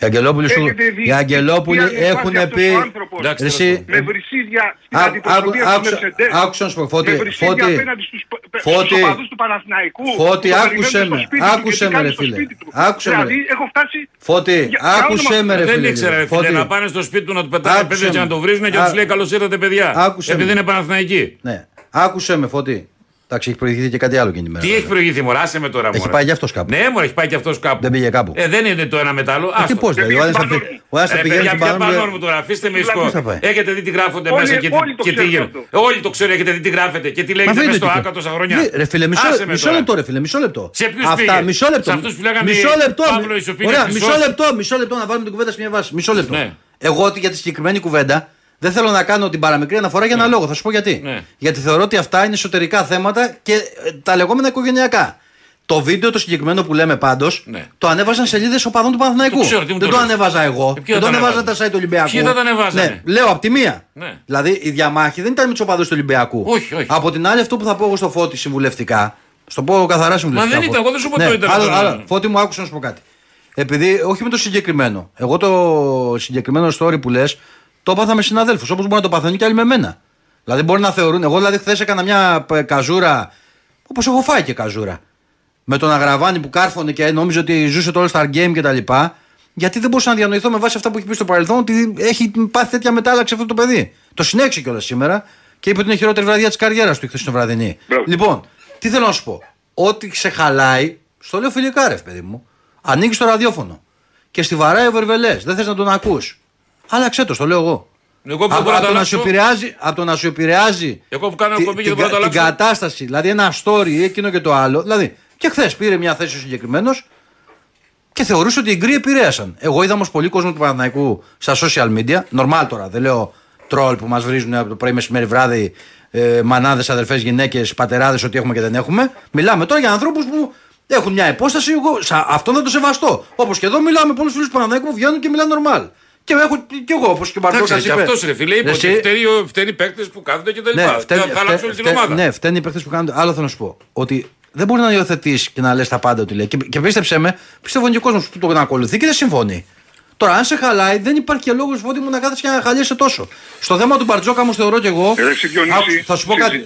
Οι Αγγελόπουλοι, σου... δει, οι Αγγελόπουλοι έχουν πει... Εσύ... Με βρυσίδια στην αντιπροσωπεία του Μερσεντές. Άκουσε να σου πω, Φώτη. Φώτη, Φώτη, άκουσε με. Άκουσε με ρε φίλε. Άκουσε με. Φώτη, άκουσε με ρε φίλε. Δεν ήξερα ρε φίλε να πάνε στο σπίτι του να του πετάνε πέντε και να το βρίζουν και να τους λέει καλώς ήρθατε παιδιά. Επειδή είναι Παναθηναϊκοί. Ναι. Άκουσε με Φώτη. Εντάξει, έχει προηγηθεί και κάτι άλλο εκείνη μέρα. Τι έχει προηγηθεί, μωράσε με τώρα, μωρά. Έχει πάει και αυτό κάπου. Ναι, μωρά, έχει πάει και αυτό κάπου. Δεν πήγε κάπου. Ε, δεν είναι το ένα μετάλλο. Α, πώ δηλαδή. Ο ένα θα πηγαίνει στην Πανόρμη τώρα, αφήστε με εισκό. Έχετε δει τι γράφονται μέσα και τι γίνεται. Όλοι το ξέρουν, έχετε δει τι γράφεται και τι λέγεται μέσα στο άκα τόσα χρόνια. Ρε φίλε, μισό λεπτό, ρε φίλε, μισό λεπτό. Σε ποιου πήγε? Μισό λεπτό. Μισό λεπτό να βάλουμε την κουβέντα σε μια βάση. Μισό λεπτό. Εγώ για τη συγκεκριμένη κουβέντα. Δεν θέλω να κάνω την παραμικρή αναφορά για ένα ναι. λόγο. Θα σου πω γιατί. Ναι. Γιατί θεωρώ ότι αυτά είναι εσωτερικά θέματα και τα λεγόμενα οικογενειακά. Το βίντεο το συγκεκριμένο που λέμε πάντως ναι. το ανέβαζαν σελίδες οπαδών του Παναθηναϊκού. Το δεν το, το ανέβαζα εγώ. Ε, δεν το ανέβαζαν τα site του Ολυμπιακού. Ποιοι δεν τα ανέβαζαν? Ναι. Λέω από τη μία. Ναι. Δηλαδή η διαμάχη δεν ήταν με τους οπαδούς του Ολυμπιακού. Όχι, όχι. Από την άλλη, αυτό που θα πω εγώ στο Φώτη συμβουλευτικά. Στο πω καθαρά συμβουλευτικά. Μα δεν ήταν, εγώ δεν σου πω το ήταν. Φώτη μου, άκουσα να σου πω κάτι. Επειδή όχι με το συγκεκριμένο. Εγώ το συγκεκριμένο story που λες. Το πάθαμε με συναδέλφους, όπως μπορεί να το παθαίνουν και άλλοι με μένα. Δηλαδή, μπορεί να θεωρούν. Εγώ, δηλαδή, χθες έκανα μια καζούρα, όπως έχω φάει και καζούρα. Με τον Αγραβάνη που κάρφωνε και νόμιζε ότι ζούσε το All Star Game κτλ. Γιατί δεν μπορούσα να διανοηθώ με βάση αυτά που έχει πει στο παρελθόν ότι έχει πάθει τέτοια μετάλλαξη αυτό το παιδί. Το συνέχισε κιόλας σήμερα και είπε ότι είναι χειρότερη βραδιά της καριέρας του χθες στην βραδινή. Λοιπόν, τι θέλω να σου πω. Ό,τι ξεχαλάει, στο λέω φιλικά ρε παιδί μου, ανοίγει το ραδιόφωνο και στη βαράει ο Βερβελές, δεν θες να τον ακούς. Άλλαξέ το, το λέω εγώ. εγώ που από, από, το να σου από το να σου επηρεάζει εγώ που κάνω τη, την, κα, την κατάσταση, δηλαδή ένα story, εκείνο και το άλλο. Δηλαδή, και χθες πήρε μια θέση ο συγκεκριμένος και θεωρούσε ότι οι γκροι επηρέασαν. Εγώ είδα όμως πολύ κόσμο του Παναθηναϊκού στα social media. Νορμάλ τώρα, δεν λέω τρόλ που μας βρίζουν από το πρωί, μεσημέρι, βράδυ, ε, μανάδες, αδερφές, γυναίκες, πατεράδες, ό,τι έχουμε και δεν έχουμε. Μιλάμε τώρα για ανθρώπους που έχουν μια υπόσταση. Εγώ, σα, αυτό δεν το σεβαστώ. Όπως και εδώ μιλάμε με πολλούς φίλους του Παναθηναϊκού που βγαίνουν και μιλάνε νορμάλ. Και έχω και εγώ όπως και ο Μπαρτζόκα. Και αυτό ρε φίλε, είπε ότι φταίνει οι παίκτες που κάθονται και τα λοιπά. Ναι, φταίνει, θα αλλάξουν την ομάδα. Ναι, φταίνει οι παίκτες που κάθονται. Άλλο θέλω να σου πω. Ότι δεν μπορεί να υιοθετήσει και να λες τα πάντα ότι λέει. Και, και πίστεψε με, πιστεύω ότι ο κόσμος που τον ακολουθεί και δεν συμφωνεί. Τώρα, αν σε χαλάει, δεν υπάρχει και λόγος Φώτη μου να κάθεσαι και να χαλιέσαι τόσο. Στο θέμα του Μπαρτζόκα όμως θεωρώ και εγώ. Εσύ, Διονύση, θα σου πω κάτι.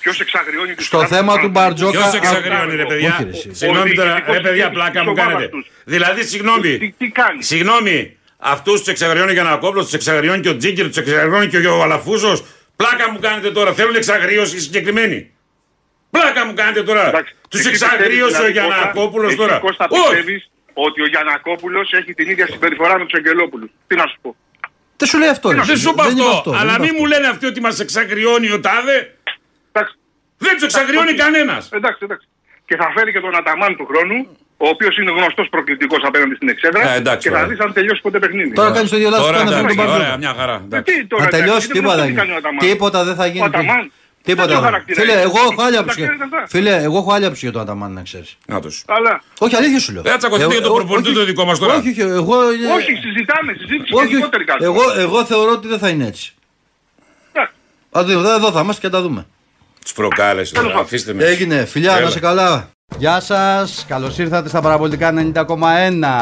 Ποιος εξαγριώνει τους στο πράγμα θέμα πράγμα του Μπαρτζόκα. Ποιος εξαγριώνει, ρε παιδιά. Συγγνώμη τώρα, ρε παιδιά, πλάκα μου κάνετε. Δηλαδή, συγγνώμη. Αυτούς τους εξαγριώνει ο Γιαννακόπουλος, τους εξαγριώνει και ο Τζίκερ, τους εξαγριώνει και ο Αλαφούζος. Πλάκα μου κάνετε τώρα, θέλουν εξαγρίωση συγκεκριμένη. Πλάκα μου κάνετε τώρα. Εντάξει, τους εξαγρίωσε ο Γιαννακόπουλος τώρα. Κώστα, πιστεύεις ότι ο Γιαννακόπουλος έχει την ίδια συμπεριφορά με τους Αγγελόπουλους? Τι να σου πω. Δεν σου λέει αυτό. Δεν, δεν σου πω αυτό, αυτό. Αλλά μην μου λένε αυτοί ότι μας εξαγριώνει ο τάδε. Εντάξει. Δεν τους εξαγριώνει κανένας. Εντάξει, εντάξει. Και θα φέρει και τον Αταμάν του χρόνου. Ο οποίος είναι γνωστός προκλητικός απέναντι στην εξέδρα. Yeah, και θα δεις αν τελειώσει ποτέ παιχνίδι. Τώρα κάνεις το ίδιο λάθος που κάνεις με τον Μπαρτζόκα. Μια χαρά. Αν τελειώσει τίποτα, τίποτα δεν θα γίνει. Τίποτα. Φίλε, εγώ έχω άλλη άποψη. Φίλε, εγώ έχω άλλη άποψη για τον Αταμάν, να ξέρεις. Όχι, αλήθεια σου λέω. Δεν θα τσακωθείτε για τον προπονητή το δικό μας τώρα. Όχι, συζητάμε, συζήτηση γενικότερη κάτι. Εγώ θεωρώ ότι δεν θα είναι έτσι. Εδώ θα είμαστε και τα δούμε. Τους προκάλεσε, αφήστε με. Έγινε, φιλιά, να σε καλά. Γεια σας, καλώς ήρθατε στα Παραπολιτικά ενενήντα κόμμα ένα.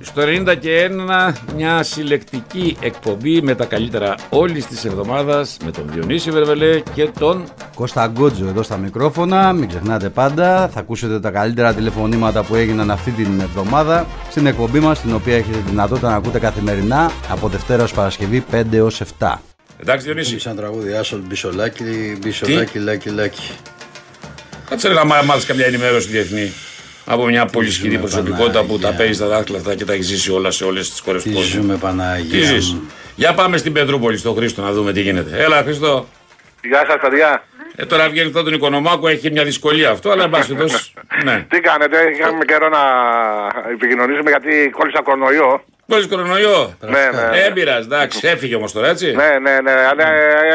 Στο ενενήντα και ένα, μια συλλεκτική εκπομπή με τα καλύτερα όλης της εβδομάδας, με τον Διονύση Βερβελέ και τον Κώστα Γκόντζο εδώ στα μικρόφωνα. Μην ξεχνάτε πάντα, θα ακούσετε τα καλύτερα τηλεφωνήματα που έγιναν αυτή την εβδομάδα στην εκπομπή μας, την οποία έχετε δυνατότητα να ακούτε καθημερινά από Δευτέρα ως Παρασκευή πέντε έως επτά. Εντάξει Διονύση. Σαν τραγούδι Άσολ, μπισολάκι, μπισολάκι, λάκι, λάκι. Κάτσε να μάθεις καμιά ενημέρωση διεθνή από μια πολύ ισχυρή προσωπικότητα που τα παίζει τα δάχτυλα αυτά και τα έχει ζήσει όλα σε όλες τις χώρες του κόσμου. Τι ζεις, Παναγία. Για πάμε στην Πετρούπολη, στον Χρήστο, να δούμε τι γίνεται. Έλα, Χρήστο. Γεια σας, παιδιά. Ε, τώρα βγαίνει αυτό τον Οικονομάκο, έχει μια δυσκολία αυτό, αλλά εν πάση περιπτώσει. Ναι. Τι κάνετε, είχαμε καιρό να επικοινωνήσουμε γιατί κόλλησα κορονοϊό. Κόλλησε κορονοϊό. Ναι, ναι. Έμπειρα, εντάξει, έφυγε όμως τώρα, έτσι. Ναι, ναι, ναι. Αλλά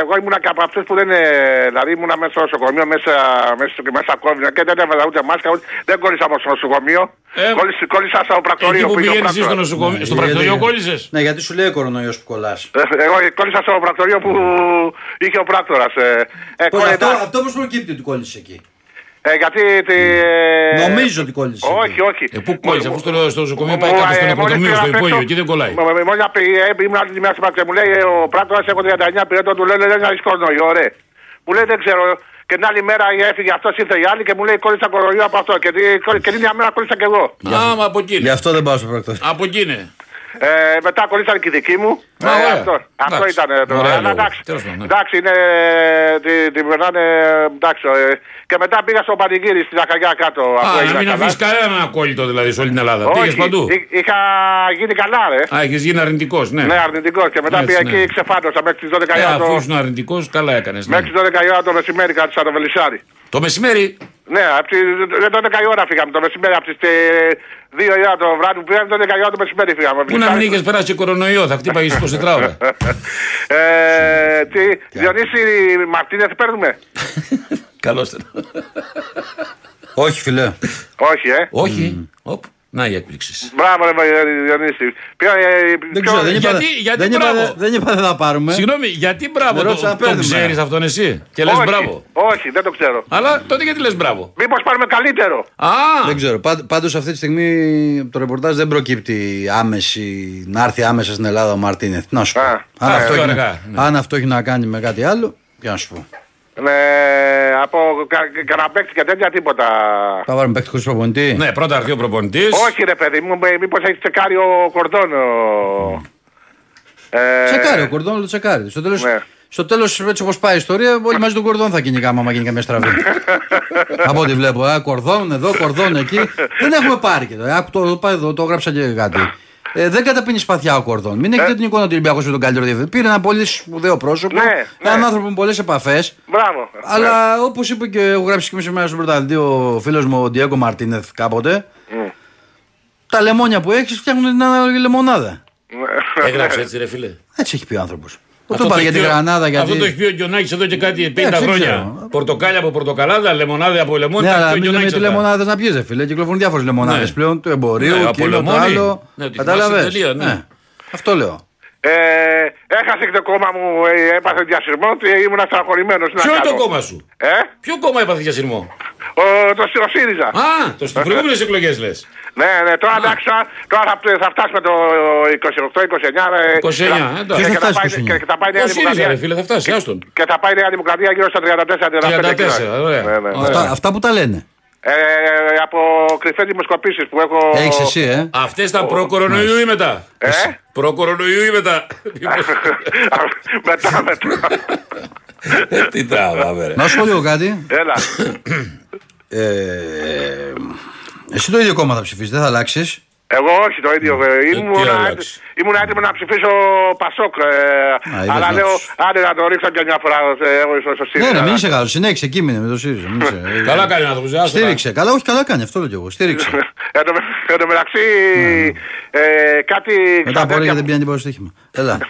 εγώ ήμουν και από αυτού που δεν. Δηλαδή ήμουν μέσα στο νοσοκομείο, μέσα, μέσα, μέσα κόβινα και δεν έβαλα ούτε μάσκα. Ούτε, δεν κόλλησα όμως στο νοσοκομείο. Ε, κόλλησα στο πρακτορείο. Εκεί που πήγαινε στο νοσοκομείο. Στο πρακτορείο κόλλησε. Ναι, γιατί σου λέει ο κορονοϊό που κολλά. Εγώ κόλλησα στο πρακτορείο που είχε ο πράκτορας. Αυτό πώς προκύπτει ότι κόλλησε εκεί. Ε, γιατί τη... Νομίζω ότι κόλλησε. Όχι, όχι. Ε, πού κόλλησε, αφού στο νοσοκομείο πάει κάτω στον αποκομείο, στο υπόγειο, εκεί δεν κολλάει. Μόλι ήμουν άλλη τη μέρα και μου λέει ο πράκτορας έχω τριάντα εννέα πυρέτων, του λέω δεν έχει κορονοϊό, ωραία. Μου λέει δεν ξέρω. Και την άλλη μέρα έφυγε αυτό, ήρθε η άλλη και μου λέει κόλλησα κορονοϊό από αυτό. Και την ίδια μέρα κόλλησα και εγώ. Άμα από εκεί. Γι' αυτό δεν πάω στο πράκτορα. Από εκεί είναι. Ε, μετά κολλήσαν και οι δικοί μου. Α, ε, αυτό ε, αυτό εντάξει, ήταν το πράγμα. Εντάξει, ναι. εντάξει είναι, την, την περνάνε. Εντάξει, ε, και μετά πήγα στο Πανηγύρι στη Ζαχαριά κάτω. Α, να μην αφήσει κανένα ακόλυτο δηλαδή σε όλη την Ελλάδα. Πήγε παντού. Εί, είχα γίνει καλά, ρε. Α, είχε γίνει αρνητικό, ναι. Ναι, αρνητικό. Και μετά πήγα εκεί ξεφάντωσα μέχρι τι δώδεκα η ώρα. Ε, αφού ήσουν αρνητικό, καλά έκανε. Μέχρι τι δώδεκα η ώρα το μεσημέρι κάτσα το Βελισσάρι. Το μεσημέρι. Ναι, από τις δώδεκα η ώρα φύγαμε το μεσημέρι, από τις δύο η ώρα το βράδυ που πήγαμε, το δώδεκα η ώρα το μεσημέρι φύγαμε. Πού να μην είχες περάσει κορονοϊό, θα χτύπαγες είκοσι τέσσερις ώρες. ε, τι, Διονύση Μαρτίνεθ παίρνουμε. Καλώς ήταν. Όχι φιλέ. Όχι, ε. Όχι. Οπ. Να οι εκπλήξεις. Μπράβο, Διονύση. Δεν είπα δεν θα πάρουμε. Συγγνώμη, γιατί μπράβο το ξέρεις αυτόν εσύ και λες μπράβο. Όχι, δεν το ξέρω. Αλλά τότε γιατί λες μπράβο. Μήπως πάρουμε καλύτερο. Δεν ξέρω. Πάντως αυτή τη στιγμή το ρεπορτάζ δεν προκύπτει άμεση, να έρθει άμεσα στην Ελλάδα ο Μαρτίνεθ. Να σου πω. Αν αυτό έχει να κάνει με κάτι άλλο, τι να σου πω. Ε, από καναπέκτη και τέτοια τίποτα. Θα βάλουμε παίκτη χωρίς προπονητή. Ναι, πρώτα αρχή ο προπονητής. Όχι ρε παιδί μου, μήπως έχει τσεκάρει ο Κορδόν. Mm. Ε... Τσεκάρει ο Κορδόν, το τσεκάρει. Στο τέλος, ναι. Στο τέλος έτσι όπως πάει η ιστορία, όλοι μαζί τον Κορδόν θα κυνηγάμε άμα γίνει καμία στραβή. Από ό,τι βλέπω. Α, Κορδόν εδώ, Κορδόν εκεί. Δεν έχουμε πάρει και εδώ. Άκου, το, πάει εδώ, το έγραψα και κάτι. Ε, δεν καταπίνει σπαθιά ο Κορδόν. Μην έχετε την εικόνα του Ολυμπιακού με τον καλύτερο διευθυντή. Πήρε ένα πολύ σπουδαίο πρόσωπο. Ναι, έναν ναι. άνθρωπο με πολλές επαφές. Μπράβο. Αλλά ναι. όπως είπε και έχω γράψει και εμεί σήμερα στον πρωταθλητή ο φίλος μου ο Ντιέγκο Μαρτίνεθ κάποτε. Mm. Τα λεμόνια που έχει φτιάχνουν την ανάλογη λεμονάδα. Έγραψε έτσι, ρε φίλε. Έτσι έχει πει ο άνθρωπος. Αυτό το, για την Γρανάδα, γιατί... αυτό το έχει πει ο Γιονάκης εδώ και κάτι πενήντα yeah, χρόνια. Πορτοκάλια από πορτοκαλάδα, λεμονάδα από λεμόνι. Ναι, αλλά με τι λεμονάδες να πιέζε, φίλε. Κυκλοφορούν διάφορες λεμονάδες ναι. πλέον του εμπορίου ναι, και το άλλο. Ναι, καταλαβαίνεις. Ναι. Ναι. Αυτό λέω. Ε, έχασε και το κόμμα μου, ε, έπαθε διασυρμό και ήμουν στεναχωρημένος. Ποιο είναι το κόμμα σου? Ε? Ποιο κόμμα έπαθε διασυρμό? Ο, το ΣΥΡΙΖΑ. Α, το στις προηγούμενες εκλογές λες. Ναι, ναι, τώρα εντάξει, τώρα θα, θα φτάσουμε το είκοσι οκτώ είκοσι εννέα. είκοσι εννέα, εντάξει. Και θα πάει η Νέα Δημοκρατία, φίλε, θα φτάσει, άστον. Και θα πάει η Νέα Δημοκρατία γύρω στα τριάντα τέσσερα τριάντα πέντε. τριάντα τέσσερα, ωραία. Ναι, ναι, αυτά, ναι. αυτά που τα λένε. Ε, από κρυφές δημοσκοπήσεις που έχω... Έχεις εσύ, ε. Αυτές τα προ-κορονοϊού ή μετά. Ε? Προ-κορονοϊού ή μετά. Μετά, μετά. Τι τράβα, να σου πω λίγο κάτι. Έλα. ε, εσύ το ίδιο κόμμα θα ψηφίσεις, δεν θα αλλάξεις? Εγώ όχι το ίδιο. Ήμουν έτοιμο να ψηφίσω Πασόκ. Αλλά λέω, άντε να το ρίξω και μια φορά στο ΣΥΡΙΖΑ. Ναι, μην είσαι καλό. Συνέχισε εκεί με το ΣΥΡΙΖΑ. Καλά κάνει να το ψηφίσει. Στήριξε. Καλά, όχι καλά κάνει, αυτό λέω κι εγώ. Στήριξε. Εν τω μεταξύ, κάτι. Μετά από όλα δεν πήγαν τίποτα στοίχημα.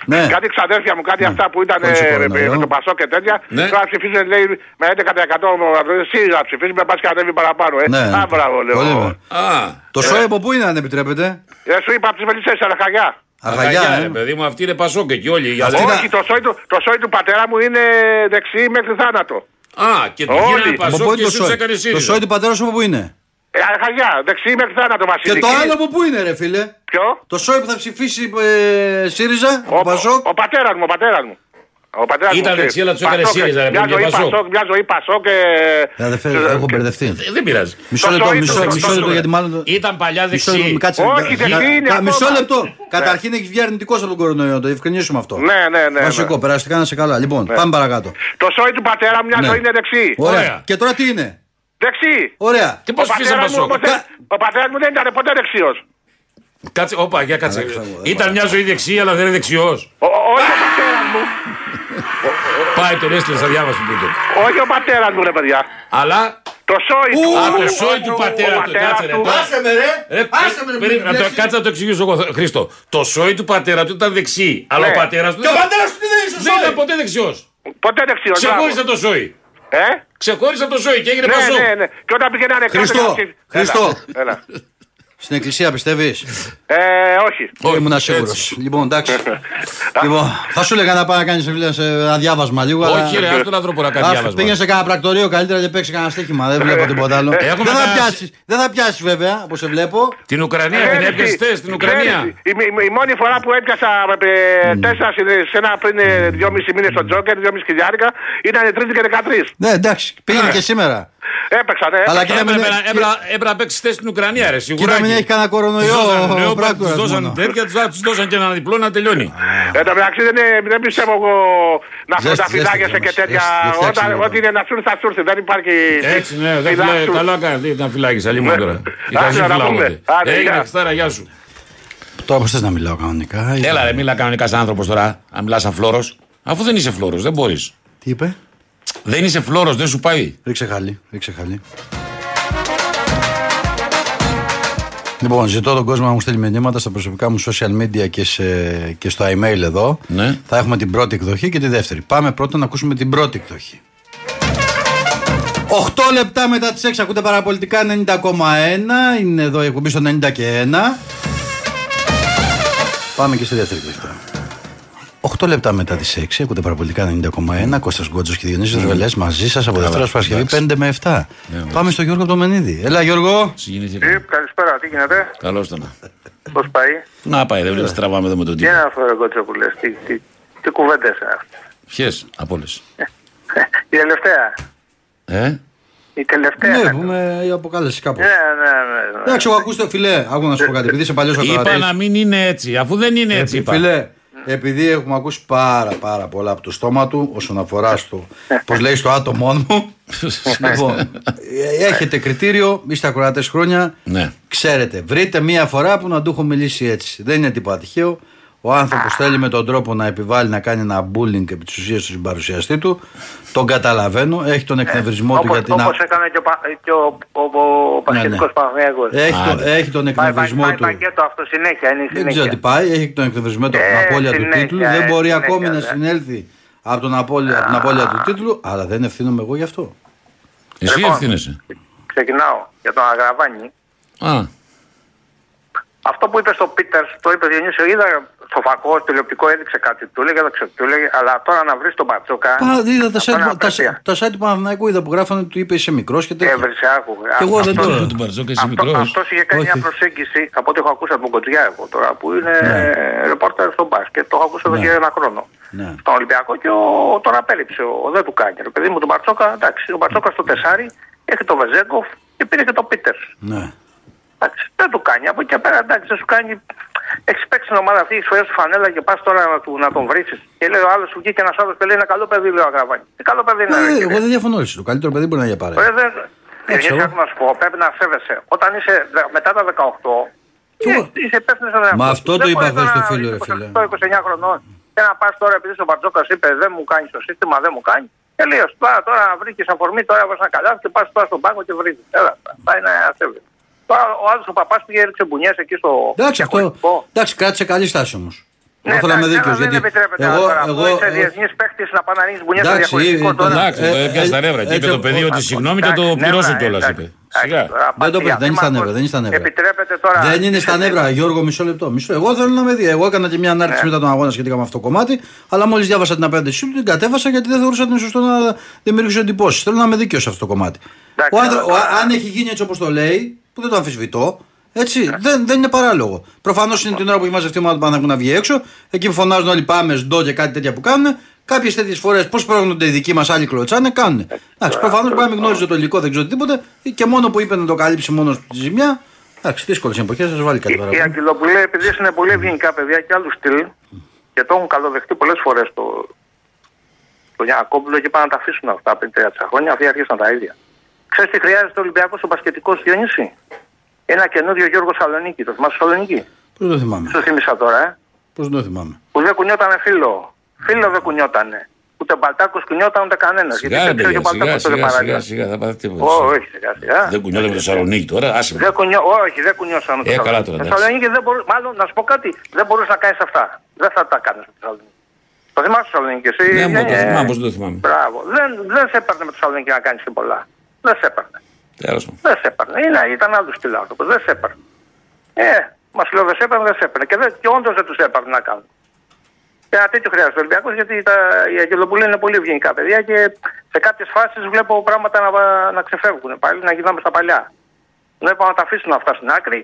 Κάτι ξαδέρφια μου, κάτι αυτά που ήταν με το Πασόκ και τέτοια. Τώρα ψηφίζουν, λέει, με έντεκα τοις εκατό ΣΥΡΙΖΑ ψηφίζουν, με πα και κατέβει παραπάνω. Άμπραβο, λέω. Το ΣΟΕΠΟ που είναι, αν επιτρέπετε. Ε, σου είπα από τις Μελισσές, Αρχαγιά. Αρχαγιά, ε, παιδί μου, αυτή είναι Πασόκ και όλοι. Όχι, το σόι, του, το σόι του πατέρα μου είναι δεξί μέχρι θάνατο. Α, και του γίνανε Πασόκ και σου έκανε ΣΥΡΙΖΑ. Το σόι του πατέρα σου που είναι? Ε, Αρχαγιά, δεξί μέχρι θάνατο βασιλική. Και το άλλο από πού είναι, ρε φίλε? Ποιο? Το σόι που θα ψηφίσει ε, ΣΥΡΙΖΑ, ο, ο Πασόκ. Ο πατέρας μου, ο πατέρας μου. Ήταν δεξιά, αλλά του έκανε ΣΥΡΙΖΑ. Μια ζωή Πασόκ, μια ζωή Πασόκ. Έχω μπερδευτεί. Δεν πειράζει. Μισό λεπτό, γιατί μάλλον. Ήταν παλιά δεξιά. Όχι, δεν είναι. Μισό λεπτό. Καταρχήν έχει βγει αρνητικό από τον κορονοϊό, να το διευκρινίσουμε αυτό. Ναι, ναι, ναι. Βασικό, περαστικά να σε καλά. Λοιπόν, πάμε παρακάτω. Το σόι του πατέρα μου, μια ζωή είναι δεξί. Ωραία. Και τώρα τι είναι? Δεξί. Ωραία. Και πώ ψήφισε Πασόκ? Ο πατέρα μου δεν ήταν ποτέ δεξιό. Κάτσε, όπα, για κάτσε. Ήταν μια ζωή δεξί, αλλά δεν είναι δεξιός. Όχι ο πατέρας μου. Πάει τον έστειλε στα διάβαση του. Όχι ο πατέρας μου, ρε παιδιά. Αλλά. Το σόι του. Α, το σόι του πατέρα του. Κάτσε, ρε. Κάτσε να το εξηγήσω εγώ, Χρήστο. Το σόι του πατέρα του ήταν δεξί. Αλλά ο πατέρας του. Και ο πατέρας του δεν ήταν ποτέ δεξιός. Ποτέ δεξιός. Ξεχώρισε το σόι. Ε? Ξεχώρισε το σόι και έγινε πασό. Ναι, ναι, ναι. Και όταν πήγαινε Χριστό. Χριστό. Στην εκκλησία πιστεύεις? Ε, όχι. Όχι, ήμουν σίγουρος. Λοιπόν, εντάξει. Λοιπόν, θα σου έλεγα να πάει να κάνεις ένα διάβασμα λίγο. Όχι, ρε, αυτό να δω να κάνει διάβασμα. Πήγαινε σε κανένα πρακτορείο καλύτερα και παίξει κανένα στοίχημα. Δεν βλέπω τίποτα άλλο. Δεν θα πιάσει βέβαια, όπως σε βλέπω. Την Ουκρανία την έπιασε χθες, την Ουκρανία. Η μόνη φορά που έπιασα τέσσερα σε ένα πριν δυόμισι μήνες στο Τζόκερ, δυόμισι χιλιάρικα, ήταν τρίτη και δεκατρία. Ναι, εντάξει, πήγαινε και σήμερα. Έπαιξα, ναι. Αλλά κοίτα, έπρεπε να παίξει θέση στην Ουκρανία, ρε. Σίγουρα. Κοίτα, μην έχει κανένα κορονοϊό. Του δώσαν τέτοια, του δώσαν και ένα διπλό να τελειώνει. Εν τω μεταξύ δεν πιστεύω εγώ να φέρουν τα φυλάκια και τέτοια. Ό,τι είναι να σου έρθει, θα σου έρθει. Δεν υπάρχει. Έτσι, ναι, δεν φυλάει. Καλά κάνει να φυλάκει, αλλιώ τώρα. Έγινε χθέρα, γεια σου. Τώρα πώ θε να μιλάω κανονικά. Έλα, ρε, μιλά κανονικά σαν άνθρωπο τώρα. Αν μιλά σαν φλόρο, αφού δεν είσαι φλόρο, δεν μπορεί. Τι είπε? Δεν είσαι φλόρος, δεν σου πάει. Ρίξε χαλί, ρίξε χαλί. Λοιπόν, ζητώ τον κόσμο να μου στέλνει μηνύματα στα προσωπικά μου social media και, σε, και στο email εδώ. Ναι. Θα έχουμε την πρώτη εκδοχή και τη δεύτερη. Πάμε πρώτα να ακούσουμε την πρώτη εκδοχή. οκτώ λεπτά μετά τις έξι ακούτε παραπολιτικά ενενήντα κόμμα ένα. Είναι εδώ η εκπομπή στο ενενήντα και ένα. Πάμε και στη δεύτερη εκδοχή. οκτώ λεπτά μετά τις έξι, ακούτε παραπολιτικά ενενήντα κόμμα ένα, Κώστας Γκόντζος και Διονύσης Βερβελέ μαζί σας από Δευτέρα Παρασκευή πέντε με επτά. Πάμε στον Γιώργο από το Μενίδη. Έλα Γιώργο. Καλησπέρα, τι γίνεται? Καλώς το να. Πώς πάει? Να πάει, δεν βλέπεις τραβάμε εδώ με τον τύπο. Τι είναι αυτό ο Γκόντζο που λες, τι κουβέντες είναι αυτές? Ποιες από όλες? Η τελευταία. Ε? Η τελευταία. Ναι, πούμε, η αποκάλυψη κάπου. Ναι, ναι, ναι. Εντάξει, εγώ ακούστε φιλέ, άκου να σου πω κάτι, επειδή είσαι παλιός ακροατής. Είπα να μην είναι έτσι, αφού δεν είναι έτσι. Φιλέ. Επειδή έχουμε ακούσει πάρα πάρα πολλά από το στόμα του όσον αφορά στο πως λέει στο άτομό μου. Λοιπόν, έχετε κριτήριο, είστε ακροατές χρόνια, ναι. Ξέρετε, βρείτε μία φορά που να του έχω μιλήσει έτσι. Δεν είναι τίποτα τυχαίο. Ο άνθρωπος θέλει με τον τρόπο να επιβάλλει να κάνει ένα bullying επί της ουσίας του συμπαρουσιαστή του. Τον καταλαβαίνω, έχει τον εκνευρισμό ε, του όπως, γιατί όπως να. Όπως έκανε και ο, πα... και ο, ο, ο Πασχετικός Παναθηναϊκός. Έχει, το, έχει τον εκνευρισμό πάει, πάει, πάει, του. Πάει πακέτο αυτό συνέχεια, είναι η συνέχεια. Δεν ξέρω τι πάει, έχει τον εκνευρισμό του ε, από την απώλεια του τίτλου. Ε, δεν μπορεί συνέχεια, ακόμη δε. να συνέλθει από, τον απώλεια, από την απώλεια του τίτλου, αλλά δεν ευθύνομαι εγώ γι' αυτό. Εσύ λοιπόν, ευθύνεσαι. Ξεκινάω για τον Αγραβάνη. Α. Αυτό που είπε στο Πίτερ, το είπε ο Διονύσιο, είδα στο φακό, στο τηλεοπτικό έδειξε κάτι, του έλεγε, του έλεγε, αλλά τώρα να βρει τον Μπατσόκα. Πάλι είδα τα site του Παναθηναϊκού, είδα που γράφανε, του είπε είσαι μικρό και τέτοια. Έβρισε, άκουγα. Και εγώ δεν το έλεγα τον Μπατσόκα, είσαι μικρό. Αυτό είχε κάνει μια προσέγγιση, από ό,τι έχω ακούσει από τον Κοντζιά, εγώ τώρα που είναι ρεπόρτερ στο μπάσκετ, το έχω ακούσει εδώ και ένα χρόνο. Στον Ολυμπιακό και τώρα απέληψε, δεν του κάνει. Το παιδί μου τον Μπατσόκα, εντάξει, ο Μπατσόκα στο τεσάρι, έχει τον Βεζέγκοφ και πήρε και τον Πίτερ. Δεν του κάνει. Από εκεί και πέρα, εντάξει, δεν σου κάνει. Έχει παίξει την ομάδα αυτή, σου έρθει φανέλα και πα τώρα να, του, να τον βρει. Και λέει ο άλλο σου βγήκε ένα άλλο παιδί, λέει ένα καλό παιδί, λέει ο Αγραβάνη. Τι καλό παιδί είναι αυτό? Εγώ δεν διαφωνώ. Το καλύτερο παιδί μπορεί να είναι για παρέα. Εσύ έχω να σου πω, πρέπει να σέβεσαι. Όταν είσαι μετά τα δεκαοκτώ, είσαι υπεύθυνο να διαβάσει. Μα αυτό το είπα χθε στο φίλο, ρε φίλε. Είσαι είκοσι εννιά χρονών και να πα τώρα επειδή ο Μπαρτζόκα είπε δεν μου κάνει το σύστημα, δεν μου κάνει. Τελείω. Τώρα βρήκε αφορμή, τώρα βρει ένα καλά και πα στον πάγκο και βρει. Πάει να ασέβει. Τώρα ο άλλος ο παπάς πήγε έριξε μπουνιές εκεί στο... Εντάξει, αυτό... Εντάξει, κράτησε καλή στάση όμως. Ναι, εγώ θέλω να είμαι δίκαιος. Δεν επιτρέπεται εγώ, τώρα. Εγώ, εγώ, είσαι διεθνής παίκτης να πάνε να ανοίξεις μπουνιές στο διαχωριστικό τώρα. Εντάξει, το έπιασε τα νεύρα. Και είπε το παιδί ότι συγγνώμη και το πληρώσω κιόλας. Δεν το δεν είναι στα νεύρα. Δεν είναι στα νεύρα. Δεν είναι στα νεύρα, Γιώργο, μισό λεπτό. Εγώ θέλω να με δει. Εγώ έκανα και μια ανάρτηση μετά τον αγώνα σχετικά με αυτό το κομμάτι. Αλλά μόλις διάβασα την απάντησή του, την κατέβασα γιατί δεν θεωρούσα ότι είναι σωστό να δημιουργήσω εντυπώσεις. Θέλω να είμαι δίκαιος σε αυτό το κομμάτι. Αν έχει γίνει έτσι όπως το λέει, που δεν το αμφισβητώ. Έτσι, yeah. δεν, δεν είναι παράλογο. Προφανώς είναι yeah. την ώρα που έχει μαζευτεί η ομάδα του Παναθηναϊκού να βγει έξω, εκεί που φωνάζουν όλοι πάμε, σντό και κάτι τέτοια που κάνουν. Κάποιες τέτοιες φορές, πώς πρόγνονται οι δικοί μας, άλλοι κλωτσάνε, κάνουν. Εντάξει, yeah. προφανώς yeah. μπορεί να μην γνώριζε το υλικό, δεν ξέρω τίποτα, και μόνο που είπε να το καλύψει μόνο τη ζημιά. Εντάξει, δύσκολες εποχές, θα σας βάλει κάτι παραπάνω. Η, η Αγγελοπουλέ, επειδή είναι πολύ ευγενικά παιδιά και άλλου στυλ, και το έχουν καλοδεχτεί πολλές φορές το, το Γιαννακόπουλο και πάνε να τα αφήσουν αυτά πριν τρία χρόνια, αυτοί αρχίσαν τα ίδια. Ξέρεις τι χρειάζεται ο Ολυμπιακός ο μπασκετικός Διονύση? Ένα καινούριο Γιώργο Σαλονίκη, το θυμάσαι Σαλονίκη? Πώς το θυμάμαι. Το θύμισα τώρα, ε. Πώς το θυμάμαι. Που δεν κουνιότανε φίλο. Φίλο δεν κουνιότανε. Ούτε μπαλτάκος κουνιόταν ούτε κανένας. Σιγά, γιατί δεν κουνιόταν σιγά, σιγά, σιγά, θα πάθει τίποτα. Όχι, σιγά, σιγά. Δεν κουνιόταν με το Θεσσαλονίκη τώρα, άσε με. Όχι, δεν κουνιόταν με το Θεσσαλονίκη. Το Θεσσαλονίκη δεν μπορούσε, μάλλον να σου πω κάτι, δεν μπορούσε να κάνεις αυτά. Δεν θα τα κάνεις με το Θεσσαλονίκη. Το θυμάσαι το Θεσσαλονίκη, εσύ. Ναι, ναι, το θυμάμαι, πώς δεν το θυμάμαι. Μπράβο. Δεν, δεν σε έπαιρνε με το Θεσσαλονίκη να κάνεις πολλά. Δεν σε έπαιρνε. Δεν σε έπαιρνε. Ήταν άλλου φιλάδοπο. Δεν σε έπαιρνε. Ε, μα λέω δεν σε έπαιρνε, δεν σε έπαιρνε. Και όντω δεν του έπαιρνε να κάνουν. Και ένα τέτοιο χρειάζεται ο Ολυμπιακός, γιατί τα... οι Αγγελοπούλοι είναι πολύ ευγενικά παιδιά και σε κάποιες φάσεις βλέπω πράγματα να, να ξεφεύγουν πάλι, να γυρνάμε στα παλιά. Δεν είπαμε να τα αφήσουν αυτά στην άκρη.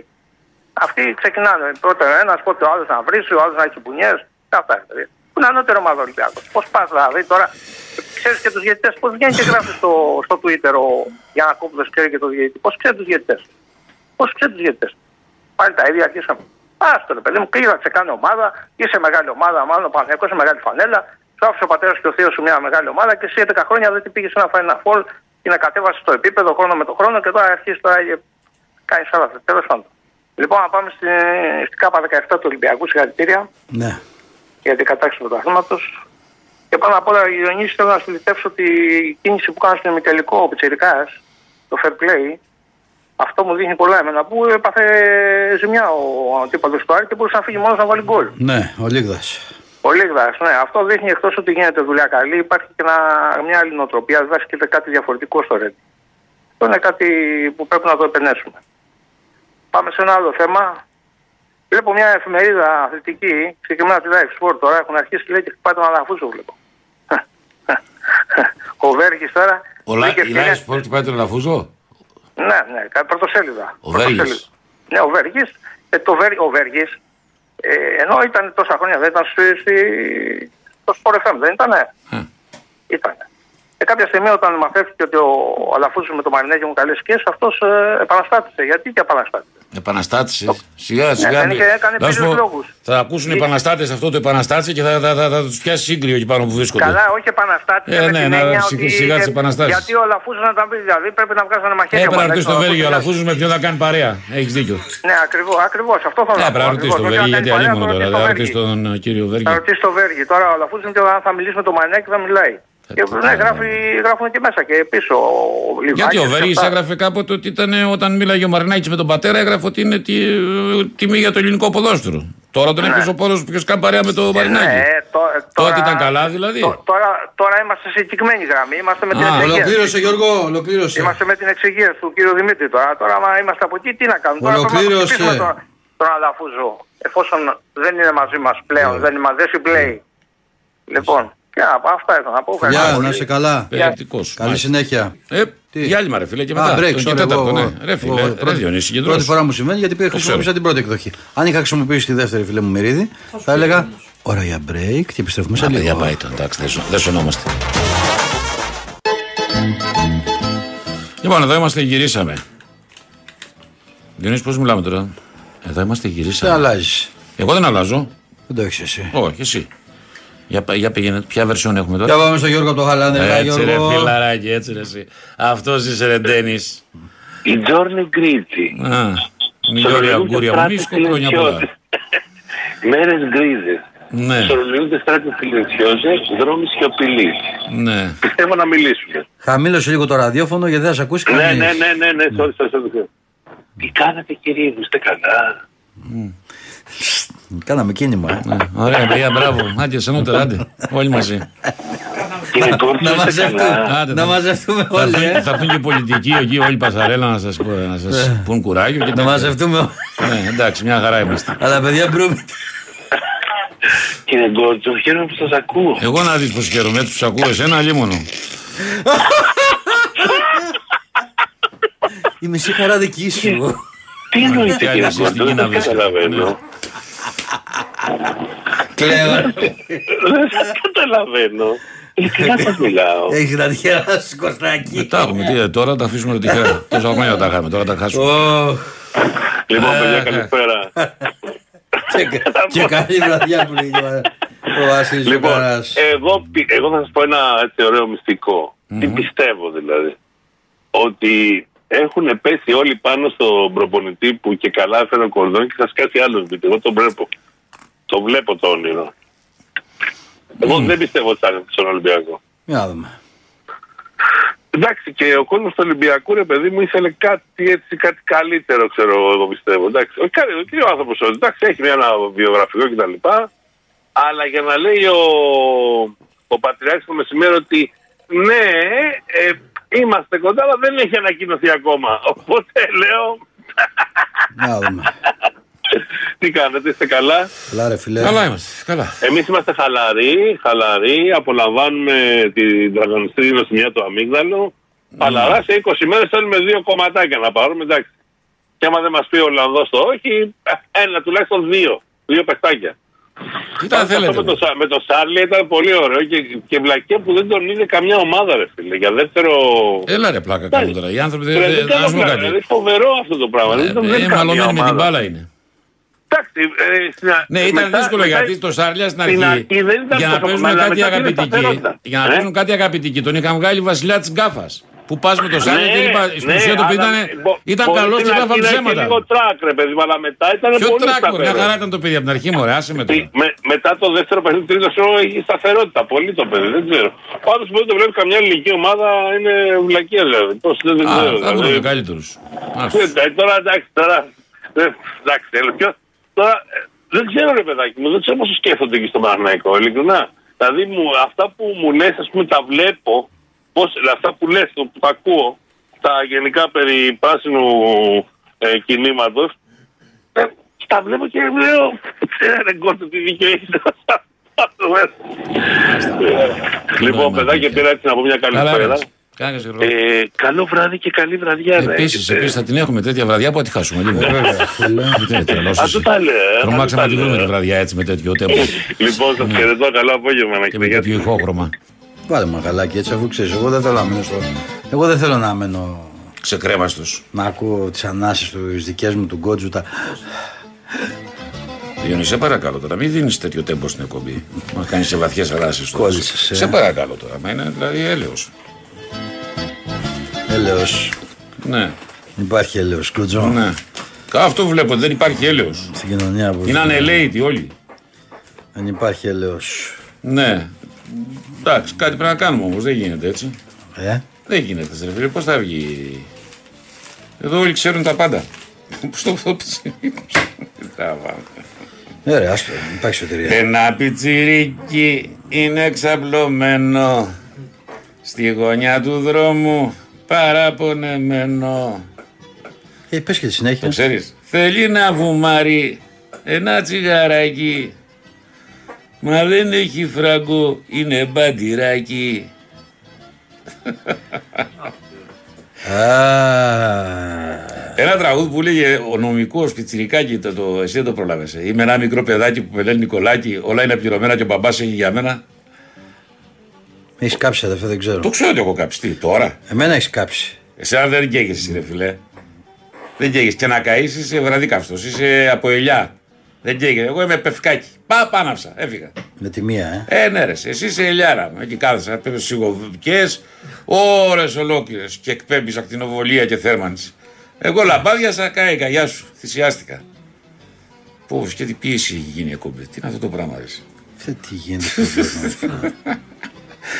Αυτοί ξεκινάνε. Πρώτα ένας, πότε ο άλλος να βρίσει, ο άλλος να έχει μπουνιές. Αυτά είναι παιδιά. Που είναι ανώτερο ομάδα ο Ολυμπιακός. Πώς πας δηλαδή τώρα, ξέρεις και τους διαιτητές, πώς βγαίνει και γράφει στο, στο Twitter ο Γιαννακόπουλος, ξέρει και το διαιτητή. Πώς ξέρει τους διαιτητές. Πώς ξέρει τους διαιτητές. Πάλι τα ίδια αρχίσαμε. Άστο, παιδί μου, κλείδαξε, κάνε ομάδα, είσαι μεγάλη ομάδα, μάλλον ο Παναθηναϊκός είναι μεγάλη φανέλα. Σου άφησε ο πατέρας και ο θείος σου μια μεγάλη ομάδα και εσύ έντεκα χρόνια δεν την πήγε σε ένα Final Four και να κατέβασε στο επίπεδο χρόνο με το χρόνο και τώρα αρχίζει τώρα και κάνει άλλα. Τέλος πάντων. Λοιπόν, να πάμε στην στη ΚΑΠΑ δεκαεπτά του Ολυμπιακού, συγχαρητήρια. Ναι. Για την κατάκτηση του πρωταθλήματος. Και πάνω απ' όλα, Διονύση, θέλω να σου διτεύσω ότι η κίνηση που κάνει στον ημιτελικό ο Πιτσιρικάς, το fair play. Αυτό μου δείχνει πολλά εμένα που έπαθε ζημιά ο αντίπαλος του Άρη και μπορούσε να φύγει μόνος να βάλει γκολ. Ναι, ο Λίγδας. Ο Λίγδας, ναι. Αυτό δείχνει εκτός ότι γίνεται δουλειά καλή, υπάρχει και ένα, μια άλλη νοοτροπία, διδάσκεται κάτι διαφορετικό στο ΡΕΤ. Αυτό είναι κάτι που πρέπει να το επενέσουμε. Πάμε σε ένα άλλο θέμα. Βλέπω μια εφημερίδα αθλητική, συγκεκριμένα τη Live Sport τώρα, έχουν αρχίσει λέει και χτυπάει τον Αλαφούζο, βλέπω. ο Βέργης τώρα. Ο Λα... Η Live Sport χτυπάει τον Αλαφούζο. Ναι, ναι, πρωτοσέλιδα. Ο Βέργης. Ναι, ο Βέργης. Ε, Βέρ, ε, ενώ ήταν τόσα χρόνια, δεν ήταν στη, στη, στο Sport εφ εμ, δεν ήτανε. Mm. Ήτανε. Και κάποια στιγμή όταν μαθαίρθηκε ότι ο Αλαφούζος με το Μαρινέγιο μου καλές σκέψεις, αυτός ε, επαναστάτησε. Γιατί και επαναστάτησε. Επαναστάτησε. Το... Σιγά σιγά. Ναι, έκανε πίσω λόγους. Θα ακούσουν οι επαναστάτες αυτό το επαναστάτησε και θα, θα, θα, θα τους πιάσει σύγκριο εκεί πάνω που βρίσκονται. Καλά, όχι επαναστάτησε. Ε, ναι, ναι, σιγά, σιγά τις επαναστάσεις. Γιατί ο Αλαφούζος να τα πει, δηλαδή πρέπει να βγάζει ένα μαχαίρι. Έπρεπε να ρωτήσει τον Βέργιο, ο Αλαφούζος με ποιον θα κάνει παρέα. Έχεις δίκιο. Ναι, ακριβώς. Αυτό θα ρωτήσω. Να ρωτήσει τον Βέργιο, γιατί αλλήμον τώρα. Θα ρωτήσει τον κύριο Βέργιο. Θα ρωτήσει τον Βέργιο. Τώρα ο Αλαφούζος θα μιλήσει με τον Μανέκ, θα μιλάει. Και, ναι, γράφει, γράφουν και μέσα και πίσω. Γιατί ο Βέργης έγραφε κάποτε ότι ήταν όταν μίλαγε ο Μαρινάκης με τον πατέρα, έγραφε ότι είναι τι, τιμή για το ελληνικό ποδόσφαιρο. Τώρα τον ναι. Έπιασε ο πόδος που ποιος κάνει παρέα με τον Μαρινάκη. Ναι, το, τώρα, τότε ήταν καλά δηλαδή. Το, τώρα, τώρα είμαστε σε συγκεκριμένη γραμμή. Είμαστε με Α, την εξηγία. Ολοκλήρωσε, Γιώργο, ολοκλήρωσε. Είμαστε με την εξηγία του κύριου Δημήτρη τώρα. Τώρα, άμα είμαστε από εκεί, τι να κάνουμε. Ολοκλήρωσε. Τώρα, τον, τον Αλαφούζο. Εφόσον δεν είναι μαζί μας πλέον, yeah. δεν, δεν συμπλέει. Yeah. Λοιπόν. Κιά, αυτά ήθελα να πω. Γεια, να είσαι καλά. Περιεκτικός. Καλή συνέχεια. Ε, διάλειμμα ρε φίλε και μετά. Α, break, τον τέταρτο, ναι. Ρε φίλε, ρε πρώτη, Διονύση, πρώτη φορά μου συμβαίνει γιατί πήγα χρησιμοποιήσα την πρώτη εκδοχή. Αν είχα χρησιμοποιήσει τη δεύτερη φίλε μου μερίδη, θα, θα έλεγα ώρα για break και επιστρέφουμε σε λίγο. Ωραία, πάει το, εντάξει, δεν σωνόμαστε. Λοιπόν, εδώ είμαστε, γυρίσαμε. Διονύση, πώς μιλάμε τώρα. Εδώ είμαστε, γυρίσαμε. Δεν αλλάζεις. Εγώ δεν αλλάζω. Δεν το έχεις εσύ. Όχι, εσύ. Για, για πήγαινε, ποια version έχουμε τώρα. Για πάμε στο Γιώργο από το Χαλάνδη. Έτσι ρε φιλαράκι, έτσι ρε εσύ. Αυτός είσαι ρε Ντένις. Η Τζόρνη Γκρίτσι. Μιγιόρια αγκούρια μου, μίσκο χρόνια πολλά. Μέρες γκρίζες. Ναι. Σορολιούνται στράτες φιλεξιώσεις, δρόμοι σιωπηλής. Ναι. Πιστεύω να μιλήσουμε. Χαμήλωσε λίγο το ραδιόφωνο γιατί δεν θα σε ακούσει κανείς. Ναι, ναι, ναι, ναι, ναι, sorry, sorry, sorry. Τι κάνατε κύριε, είστε καλά. Κάναμε κίνημα. Ωραία, παιδιά, μπράβο. Άντε, σενότερα, άντε. Όλοι μαζί. Να μαζευτούμε όλοι. Θα έρθουν και οι πολιτικοί εκεί, όλοι πασαρέλα να σας πούν κουράγιο. Να μαζευτούμε όλοι. Εντάξει, μια χαρά είμαστε. Αλλά παιδιά, μπρούμε. Κύριε Γκόντζο, χαίρομαι που σας ακούω. Εγώ να δεις πως χαίρομαι, έτσι τους ακούω εσένα, λίμωνο. Είμαι σίγουρα δική σου. Τι εννοείται κύριε Γκόντζο, δεν καταλαβαίνω. Κλαίω. Δεν σας καταλαβαίνω. Ειλικρινά σας μιλάω. Έχεις να διχειράσεις Κωστάκη. Μετά έχουμε, τώρα τα αφήσουμε τυχαία. Τόσα χρόνια τα είχαμε, τώρα τα χάσουμε. Λοιπόν παιδιά καλησπέρα. Και καλή βραδιά που λέει ο Βασίλης. Λοιπόν, εγώ θα σας πω ένα ωραίο μυστικό. Τι πιστεύω δηλαδή. Ότι Έχουν πέσει όλοι πάνω στον προπονητή που και καλά έφερε ο Κορδόν και θα σκάσει άλλος. Εγώ τον βλέπω. Το βλέπω το όνειρο. Εγώ mm. δεν πιστεύω ότι θα έρθει στον Ολυμπιακό. Για δούμε. Εντάξει, και ο κόσμος του Ολυμπιακού, ρε παιδί μου, ήθελε κάτι έτσι, κάτι καλύτερο, ξέρω εγώ, πιστεύω. Εντάξει, ο, και ο άνθρωπος, εντάξει, έχει ένα βιογραφικό κτλ. Αλλά για να λέει ο, ο Πατριάρχης το μεσημέρι ότι ναι, ε, είμαστε κοντά, αλλά δεν έχει ανακοινωθεί ακόμα. Οπότε λέω. Να δούμε. Τι κάνετε, είστε καλά? Καλά, ρε φιλέ. Καλά είμαστε. Καλά. Εμείς είμαστε χαλαροί, χαλαροί. Απολαμβάνουμε την τραγωνιστή δροσημιά του αμύγδαλου. Mm. Χαλαρά σε είκοσι μέρες θέλουμε δύο κομματάκια να πάρουμε. Εντάξει. Και άμα δεν μας πει ο Ολλανδός το όχι, ένα τουλάχιστον δύο. Δύο παιχτάκια. Αυτό με το, με το Σάρλι ήταν πολύ ωραίο και, και βλακέ που δεν τον είδε καμιά ομάδα, ρε φίλε. Για δεύτερο. Έλα ρε πλάκα κάνουν τώρα. Οι άνθρωποι δεν δε, δε, δε, δε, δε, φοβερό αυτό το πράγμα. Ε, δεν δε, μαλωμένοι με την μπάλα είναι. Εντάξει. Ε, στην, ναι, ήταν μετά, δύσκολο μετά, γιατί το Σάρλια στην αρχή, αρχή για να παίζουν κάτι αγαπητική. Για να παίζουν κάτι αγαπητική. Τον είχαν βγάλει βασιλιά τη γκάφα. Που πα με το Σάρλια και είπα στην ουσία του ήταν καλό και έγραφαν ψέματα. Ήταν λίγο τράκ, ρε παιδί, αλλά μετά ήταν πολύ σταθερό. Ποιο τράκ, μια χαρά ήταν το παιδί από την αρχή, μωρέ, άσε με τώρα. Μετά το δεύτερο παιχνίδι, τρίτο σώμα έχει σταθερότητα. Πολύ το παιδί, δεν ξέρω. Πάντως που δεν το βλέπει καμιά ελληνική ομάδα είναι βλακία, δηλαδή. Πώς δεν ξέρω. Θα βρούμε καλύτερους. Τώρα εντάξει, τώρα. Τώρα δεν ξέρω, ρε παιδάκι μου, δεν ξέρω πώς σκέφτονται εκεί στο Παναθηναϊκό, ειλικρινά. Δηλαδή αυτά που μου λες, α πούμε, τα βλέπω. Πώς, αυτά που λες, το που τα ακούω, τα γενικά περί πράσινου ε, κινήματος, ε, τα βλέπω και λέω, ρε Κώστα, τι δίκιο έχεις. Λοιπόν, παιδάκια, πήρα έτσι να πω μια καλή πέρα. Ε, καλό βράδυ και καλή βραδιά. Επίσης, ε, επίσης θα την έχουμε τέτοια βραδιά που θα τη χάσουμε λίγο. Αυτό τα λέω. Τρομάξαμε να τη βρούμε τη βραδιά έτσι με τέτοιο τέμπο. Λοιπόν, σας χαιρετώ, καλό απόγευμα. Και με τέτοιο ηχόχρωμα. Πάρε μαγαλάκι έτσι, αφού ξέρεις. Εγώ δεν θέλω να μένω στο. Εγώ δεν θέλω να μένω. Ξεκρέμαστος. Να ακούω τις ανάσεις του, τις δικές μου, του Γκόντζου. Τα. Διονύση, σε παρακαλώ τώρα, μην δίνεις τέτοιο τέμπο στην εκπομπή. Μα κάνεις σε βαθιές ανάσεις τώρα. Κόλλησες. Σε παρακαλώ τώρα, μα είναι δηλαδή έλεος. Έλεος. Ναι. Υπάρχει έλεος, Γκόντζο. Ναι. Αυτό βλέπω, δεν υπάρχει έλεος. Στην κοινωνία που. Είναι ανελαίητοι όλοι. Αν υπάρχει έλεος. Ναι. Εντάξει, κάτι πρέπει να κάνουμε όμως, δεν γίνεται έτσι. Ε? Δεν γίνεται, ρε φίλε, πώς θα βγει. Εδώ όλοι ξέρουν τα πάντα. Πώς το πω, πιτσιρίκι. Ναι, ρε, άστο, υπάρχει σωτηρία. Ένα πιτσιρίκι είναι εξαπλωμένο. Στη γωνιά του δρόμου παραπονεμένο. Ε, πες και τη συνέχεια. Το ξέρεις. Θέλει να βουμάρει ένα τσιγαράκι. Μα δεν έχει φράγκο, είναι μπαντιράκι. Ένα τραγούδι που λέγε ο νομικός πιτσιρικάκι, το, το, εσύ δεν το προλάβεσαι. Είμαι ένα μικρό παιδάκι που με λένε Νικολάκη, όλα είναι πληρωμένα και ο μπαμπάς έχει για μένα. Έχεις κάψει, αδερφέ, δεν ξέρω. Το ξέρω ότι έχω κάψει. Τι, τώρα. Εμένα έχεις κάψει. Εσένα δεν καίγεσαι, ρε φίλε. Δεν καίγεσαι. Και να καείς, είσαι βραδίκαυστος, είσαι από ελιά. Δεν καίγεται. Εγώ είμαι πευκάκι. Πά, πάναψα. Έφυγα. Με τη μία, ε. Ε, ναι, ρε. Εσύ είσαι ελιάρα. Εκεί κάθεσα. Πέμπει σιγοβικές ώρες ολόκληρες. Και εκπέμπεις ακτινοβολία και θέρμανση. Εγώ λαμπάδιασα. Κάηκα. Γεια σου. Θυσιάστηκα. Πώ και τι πίεση έχει γίνει ακόμη. Τι είναι αυτό το πράγμα, ρε. Τι γίνεται.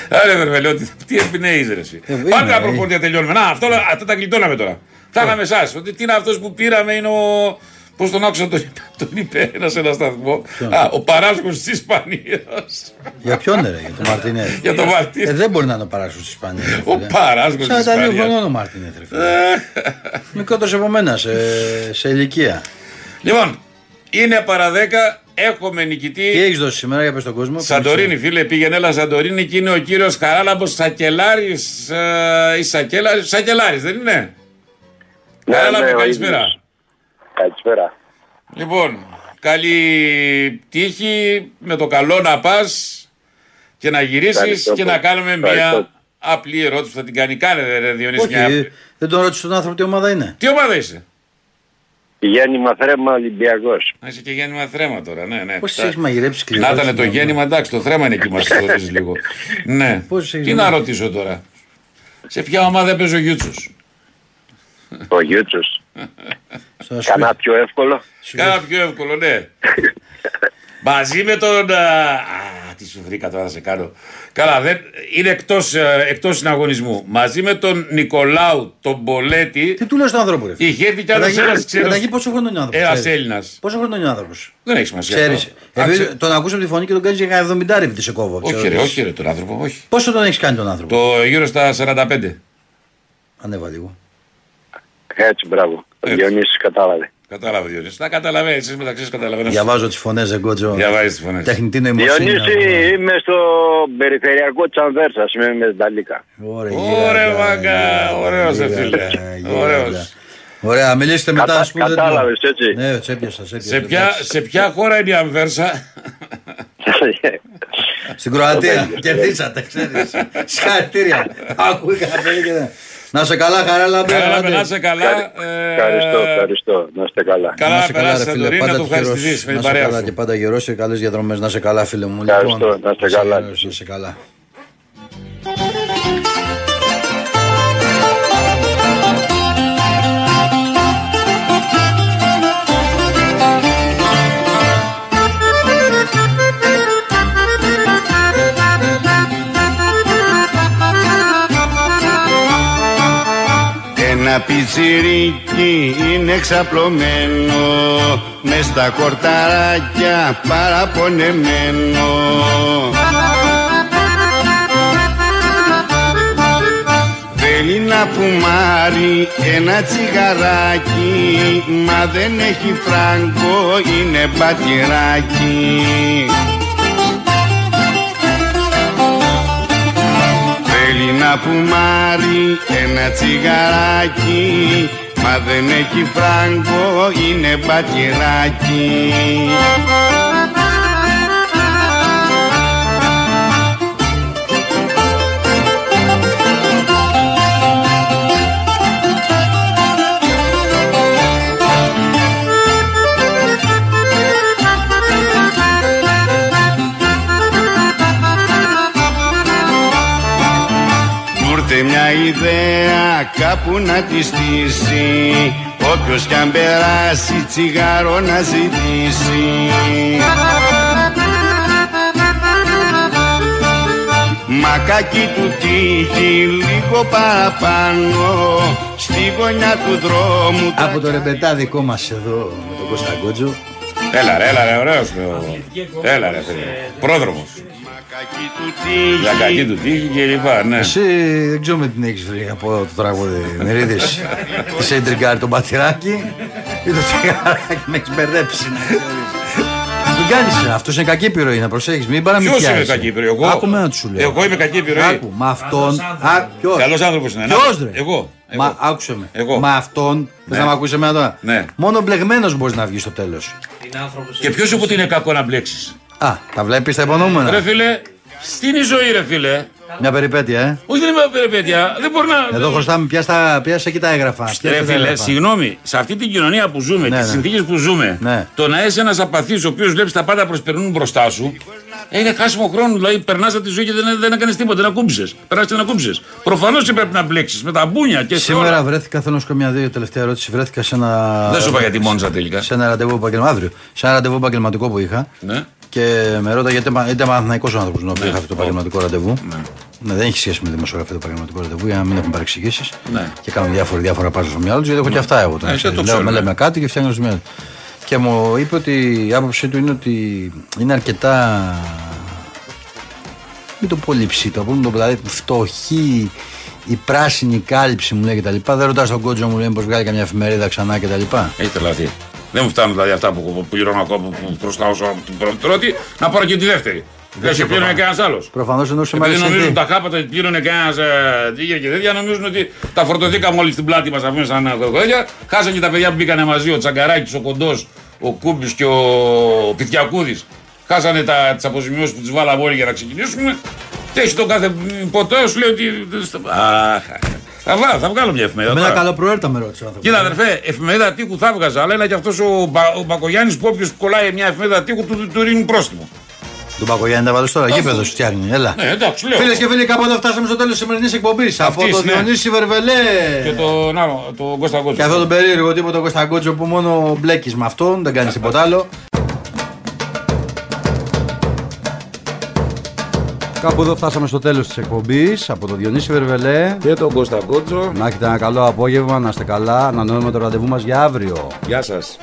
Άρα, Βερβελέ, τι εμπνέεις, ρε. Πάντα τα προπονητικά τελειώνουμε. Να, αυτά τα γλιτώναμε τώρα. Φτάναμε εσά. Ότι τι είναι αυτό που πήραμε είναι ο. Πώς τον άκουσα, τον είπε, τον είπε ένα σε ένα σταθμό. Ποιον? Α, ο παράσκος της Ισπανίας. Για ποιον ρε, για τον Μαρτίνεθ. Για τον Μαρτίνεθ. Ε, δεν μπορεί να είναι ο παράσκος της Ισπανίας. Ο παράσκος της Ισπανίας. Σαν τα δύο χρονών ο Μαρτίνεθ. Μικρότερος από μένα σε, σε ηλικία. Λοιπόν, είναι παρά δέκα, έχουμε νικητή. Τι έχεις δώσει σήμερα για πες τον κόσμο. Σαντορίνη, φίλε, πήγαινε έλα Σαντορίνη και είναι ο κύριος Χαράλαμπος Σακελάρης. Σακελάρης, Σακελάρης, δεν είναι. Χαράλαμπο, καλησπέρα. Καλησπέρα. Λοιπόν, καλή τύχη, με το καλό να πας και να γυρίσεις και να κάνουμε μια απλή ερώτηση που θα την κάνει. Κάνε ρε Διονύση. Όχι, μια... δεν τον ρώτησε τον άνθρωπο τι ομάδα είναι. Τι ομάδα είσαι? Γέννημα θρέμα Ολυμπιακός. Να είσαι και γέννημα θρέμα τώρα, ναι, ναι. Πώς τα... έχεις μαγειρέψει κλειδιά. Να ήταν το γέννημα, εντάξει, το θρέμα είναι εκεί μας το ρωτήσεις λίγο. Ναι, πώς τι να ρωτήσω τώρα. Σε ποια ομάδα παίζει ο Γιούτσος? Ο Γιούτσος. Κανά πιο εύκολο. Κανά πιο εύκολο, ναι. Μαζί με τον... Α, τι σου βρήκα τώρα να σε κάνω. Καλά, δεν... είναι εκτός, εκτός συναγωνισμού. Μαζί με τον Νικολάου, τον Πολέτη... Τι του λέω στον άνθρωπο, ρε. Είχε βγει κι άλλος ένας ξένος. Πόσο χρόνο είναι ο άνθρωπος. Ένας Έλληνας. Πόσο χρόνο είναι ο άνθρωπος. Δεν έχει σημασία. Ξέρεις. Επειδή τον ακούσαμε τη φωνή και τον κάνεις για εβδομήντα ρε, σε κόβω. Όχι ρε, όχι ρε τον άνθρωπο, όχι. Πόσο τον έχεις κάνει τον άνθρωπο. Το γύρω στα σαράντα πέντε. Ανέβα λίγο. Έτσι, μπράβο. Ο Διονύσης κατάλαβε. Κατάλαβε, Διονύση. Τα καταλαβαίνεις, εσείς μεταξύ σας καταλαβαίνεις. Διαβάζω τις φωνές, Γκόντζο. Διαβάζεις τις φωνές. Τεχνητή νοημοσύνη. Διονύση, είμαι στο περιφερειακό της Ανβέρσας, είμαι με Νταλίκα. Ωραία, μαγκά. Ωραίος, δε φίλε. Ωραίος. Ωραία, μιλήσετε μετά, ας πούμε. Κατάλαβες, έτσι. Ναι, σε έπιασα, σε έπιασα. Σε ποια χώρα είναι η Ανβέρσα. Στην Κροατία. Κερδίσατε, ξέρεις. Συγχαρητήρια. Να σε καλά, χαράλα. Να σε καλά. Ευχαριστώ, ευχαριστώ. Να είστε καλά. Καλά, περάστε, φίλε. Πάντα του ευχαριστηθείς με την παρέα σου. Και πάντα γερός και καλές διαδρομές. Να σε καλά, φίλε μου. Ευχαριστώ, να είστε καλά. Να σε καλά. Ένα πιτσιρίκι είναι ξαπλωμένο, μες στα χορταράκια παραπονεμένο. Θέλει να πουμάρει ένα τσιγαράκι, μα δεν έχει φράγκο, είναι μπατιράκι. Να πουμάρει ένα τσιγαράκι, μα δεν έχει φράγκο, είναι μπακεράκι. Μια ιδέα κάπου να τη στήσει, όποιος κι αν περάσει τσιγάρο να ζητήσει. Μακάκι του τύχει λίγο παραπάνω, στη γωνιά του δρόμου. Από το ρεμπετά δικό μας εδώ με τον Κώστα Γκόντζο. Έλα ρε, έλα ρε, ωραίος το... Έλα ρε, πρόδρομος. Λακακή του τύχη και λοιπά, ναι. Εσύ δεν ξέρω με την έχεις βρει από το τραγούδι Μυρίδης. Είσαι εντρικάρει το μπατηράκι ή το τσιγαράκι, με έχεις μπερδέψει. Μην κάνεις, αυτός είναι κακή επιρροή, να προσέχεις, μην παραμυθιάζεις. Ποιος είναι κακή επιρροή, εγώ. Άκου μένα του σου λέω. Εγώ είμαι κακή επιρροή. Άκου, μα αυτόν... Καλός άνθρωπος είναι. Ποιος ρε. Εγώ. Μα άκουσε με. Μα αυτόν, θες να μ' ακούσεις εμένα τώρα. Μόνο μπλεγμένος μπορείς να βγεις στο τέλος. Και ποιος είπε ότι είναι κακό να μπλέξεις. Α, τα βλέπεις τα υπονοούμενα. Ρε φίλε, στην είναι η ζωή, ρε φίλε. Μια περιπέτεια, ε. Όχι, δεν είναι μια περιπέτεια. Δεν μπορεί να. Εδώ χρωστάμε, πιάσε εκεί τα έγγραφα. Ρε φίλε, συγγνώμη, σε αυτή την κοινωνία που ζούμε, ναι, τις ναι. συνθήκες που ζούμε, ναι. το να είσαι ένας απαθής ο οποίος βλέπεις τα πάντα προσπερνούν μπροστά σου, είναι χάσιμο χρόνο. Δηλαδή, περνάς από τη ζωή και δεν, δεν έκανες τίποτα, δεν ακούμπησες. Περάστε να ακούμπησες. Προφανώς και πρέπει να μπλέξεις με τα μπούνια και σήμερα τώρα... βρέθηκα, θέλω να σου κάνω μια δύο, τελευταία ερώτηση. Βρέθηκα σε ένα. Δεν σου είπα γιατί μόνισα τελικά. Σε ένα ραντεβού επαγγελματικό που είχα. Και με ρώταγε είτε Παναθηναϊκός ο άνθρωπος που είχα αυτό το επαγγελματικό ραντεβού. Ναι, δεν έχει σχέση με τη δημοσιογραφία το επαγγελματικό ραντεβού, για να μην έχουμε παρεξηγήσεις. Και κάνω διάφορα πάζα στο μυαλό του, γιατί έχω και αυτά εγώ. Με λέμε κάτι και φτιάχνω στο μυαλό του. Και μου είπε ότι η άποψή του είναι ότι είναι αρκετά. Μην το πολύ ψήτο, δηλαδή φτωχή η πράσινη κάλυψη μου λέει κτλ. Δεν ρωτά τον Γκόντζο μου λέει πως βγάλει καμιά εφημερίδα ξανά κτλ. Έχει τρελαθεί. Δεν μου φτάνουν δηλαδή αυτά που πληρώνω ακόμα που προστάω από την πρώτη, να πάρω και τη δεύτερη. Δεν σε πλήρωνε κανένας άλλος. Προφανώς εννοούσε μάλιστα. Γιατί νομίζουν τα χάπατα ότι πλήρωνε κανένας τίγερ και τέτοια, νομίζουν ότι τα φορτωθήκαμε όλοι στην πλάτη μας αφού σαν κοκκόδια. Χάσαν και τα παιδιά που μπήκανε μαζί, ο Τσαγκαράκης, ο Κοντός, ο Κούμπης και ο Πιθιακούδης. Χάσανε τις αποζημιώσεις που τις βάλαμε όλοι για να ξεκινήσουμε. Και έχει τον κάθε ποτέ σου λέει ότι. Θα, βγάλω, θα βγάλω μια εφημερίδα. Με ένα καλό προέρτα με ρώτησε ο άνθρωπος. Κοίτα, αδερφέ, εφημερίδα τείχου θα βγάζα, αλλά είναι και αυτός ο, Μπα, ο Μπακογιάννης που όποιος κολλάει μια εφημερίδα τείχου του, του, του ρίνει πρόστιμο. Τον Μπακογιάννη τα βάλω τώρα. Γήπεδο φτιάχνει. Έλα. Ναι, εντάξει, λέω. Φίλες και φίλοι, κάπου εδώ φτάσαμε στο τέλος της σημερινής εκπομπής. Από τον Διονύση Βερβελέ. Και τον άλλο, τον Κώστα Γκόντζο. Και αυτόν τον περίεργο τύπο τον Κώστα Γκόντζο που μόνο μπλέκεις με αυτόν, δεν κάνεις τίποτα άλλο. Κάπου εδώ φτάσαμε στο τέλος της εκπομπής. Από τον Διονύση Βερβελέ και τον Κώστα Γκόντζο. Να έχετε ένα καλό απόγευμα, να είστε καλά. Ανανεώνουμε το ραντεβού μας για αύριο. Γεια σας.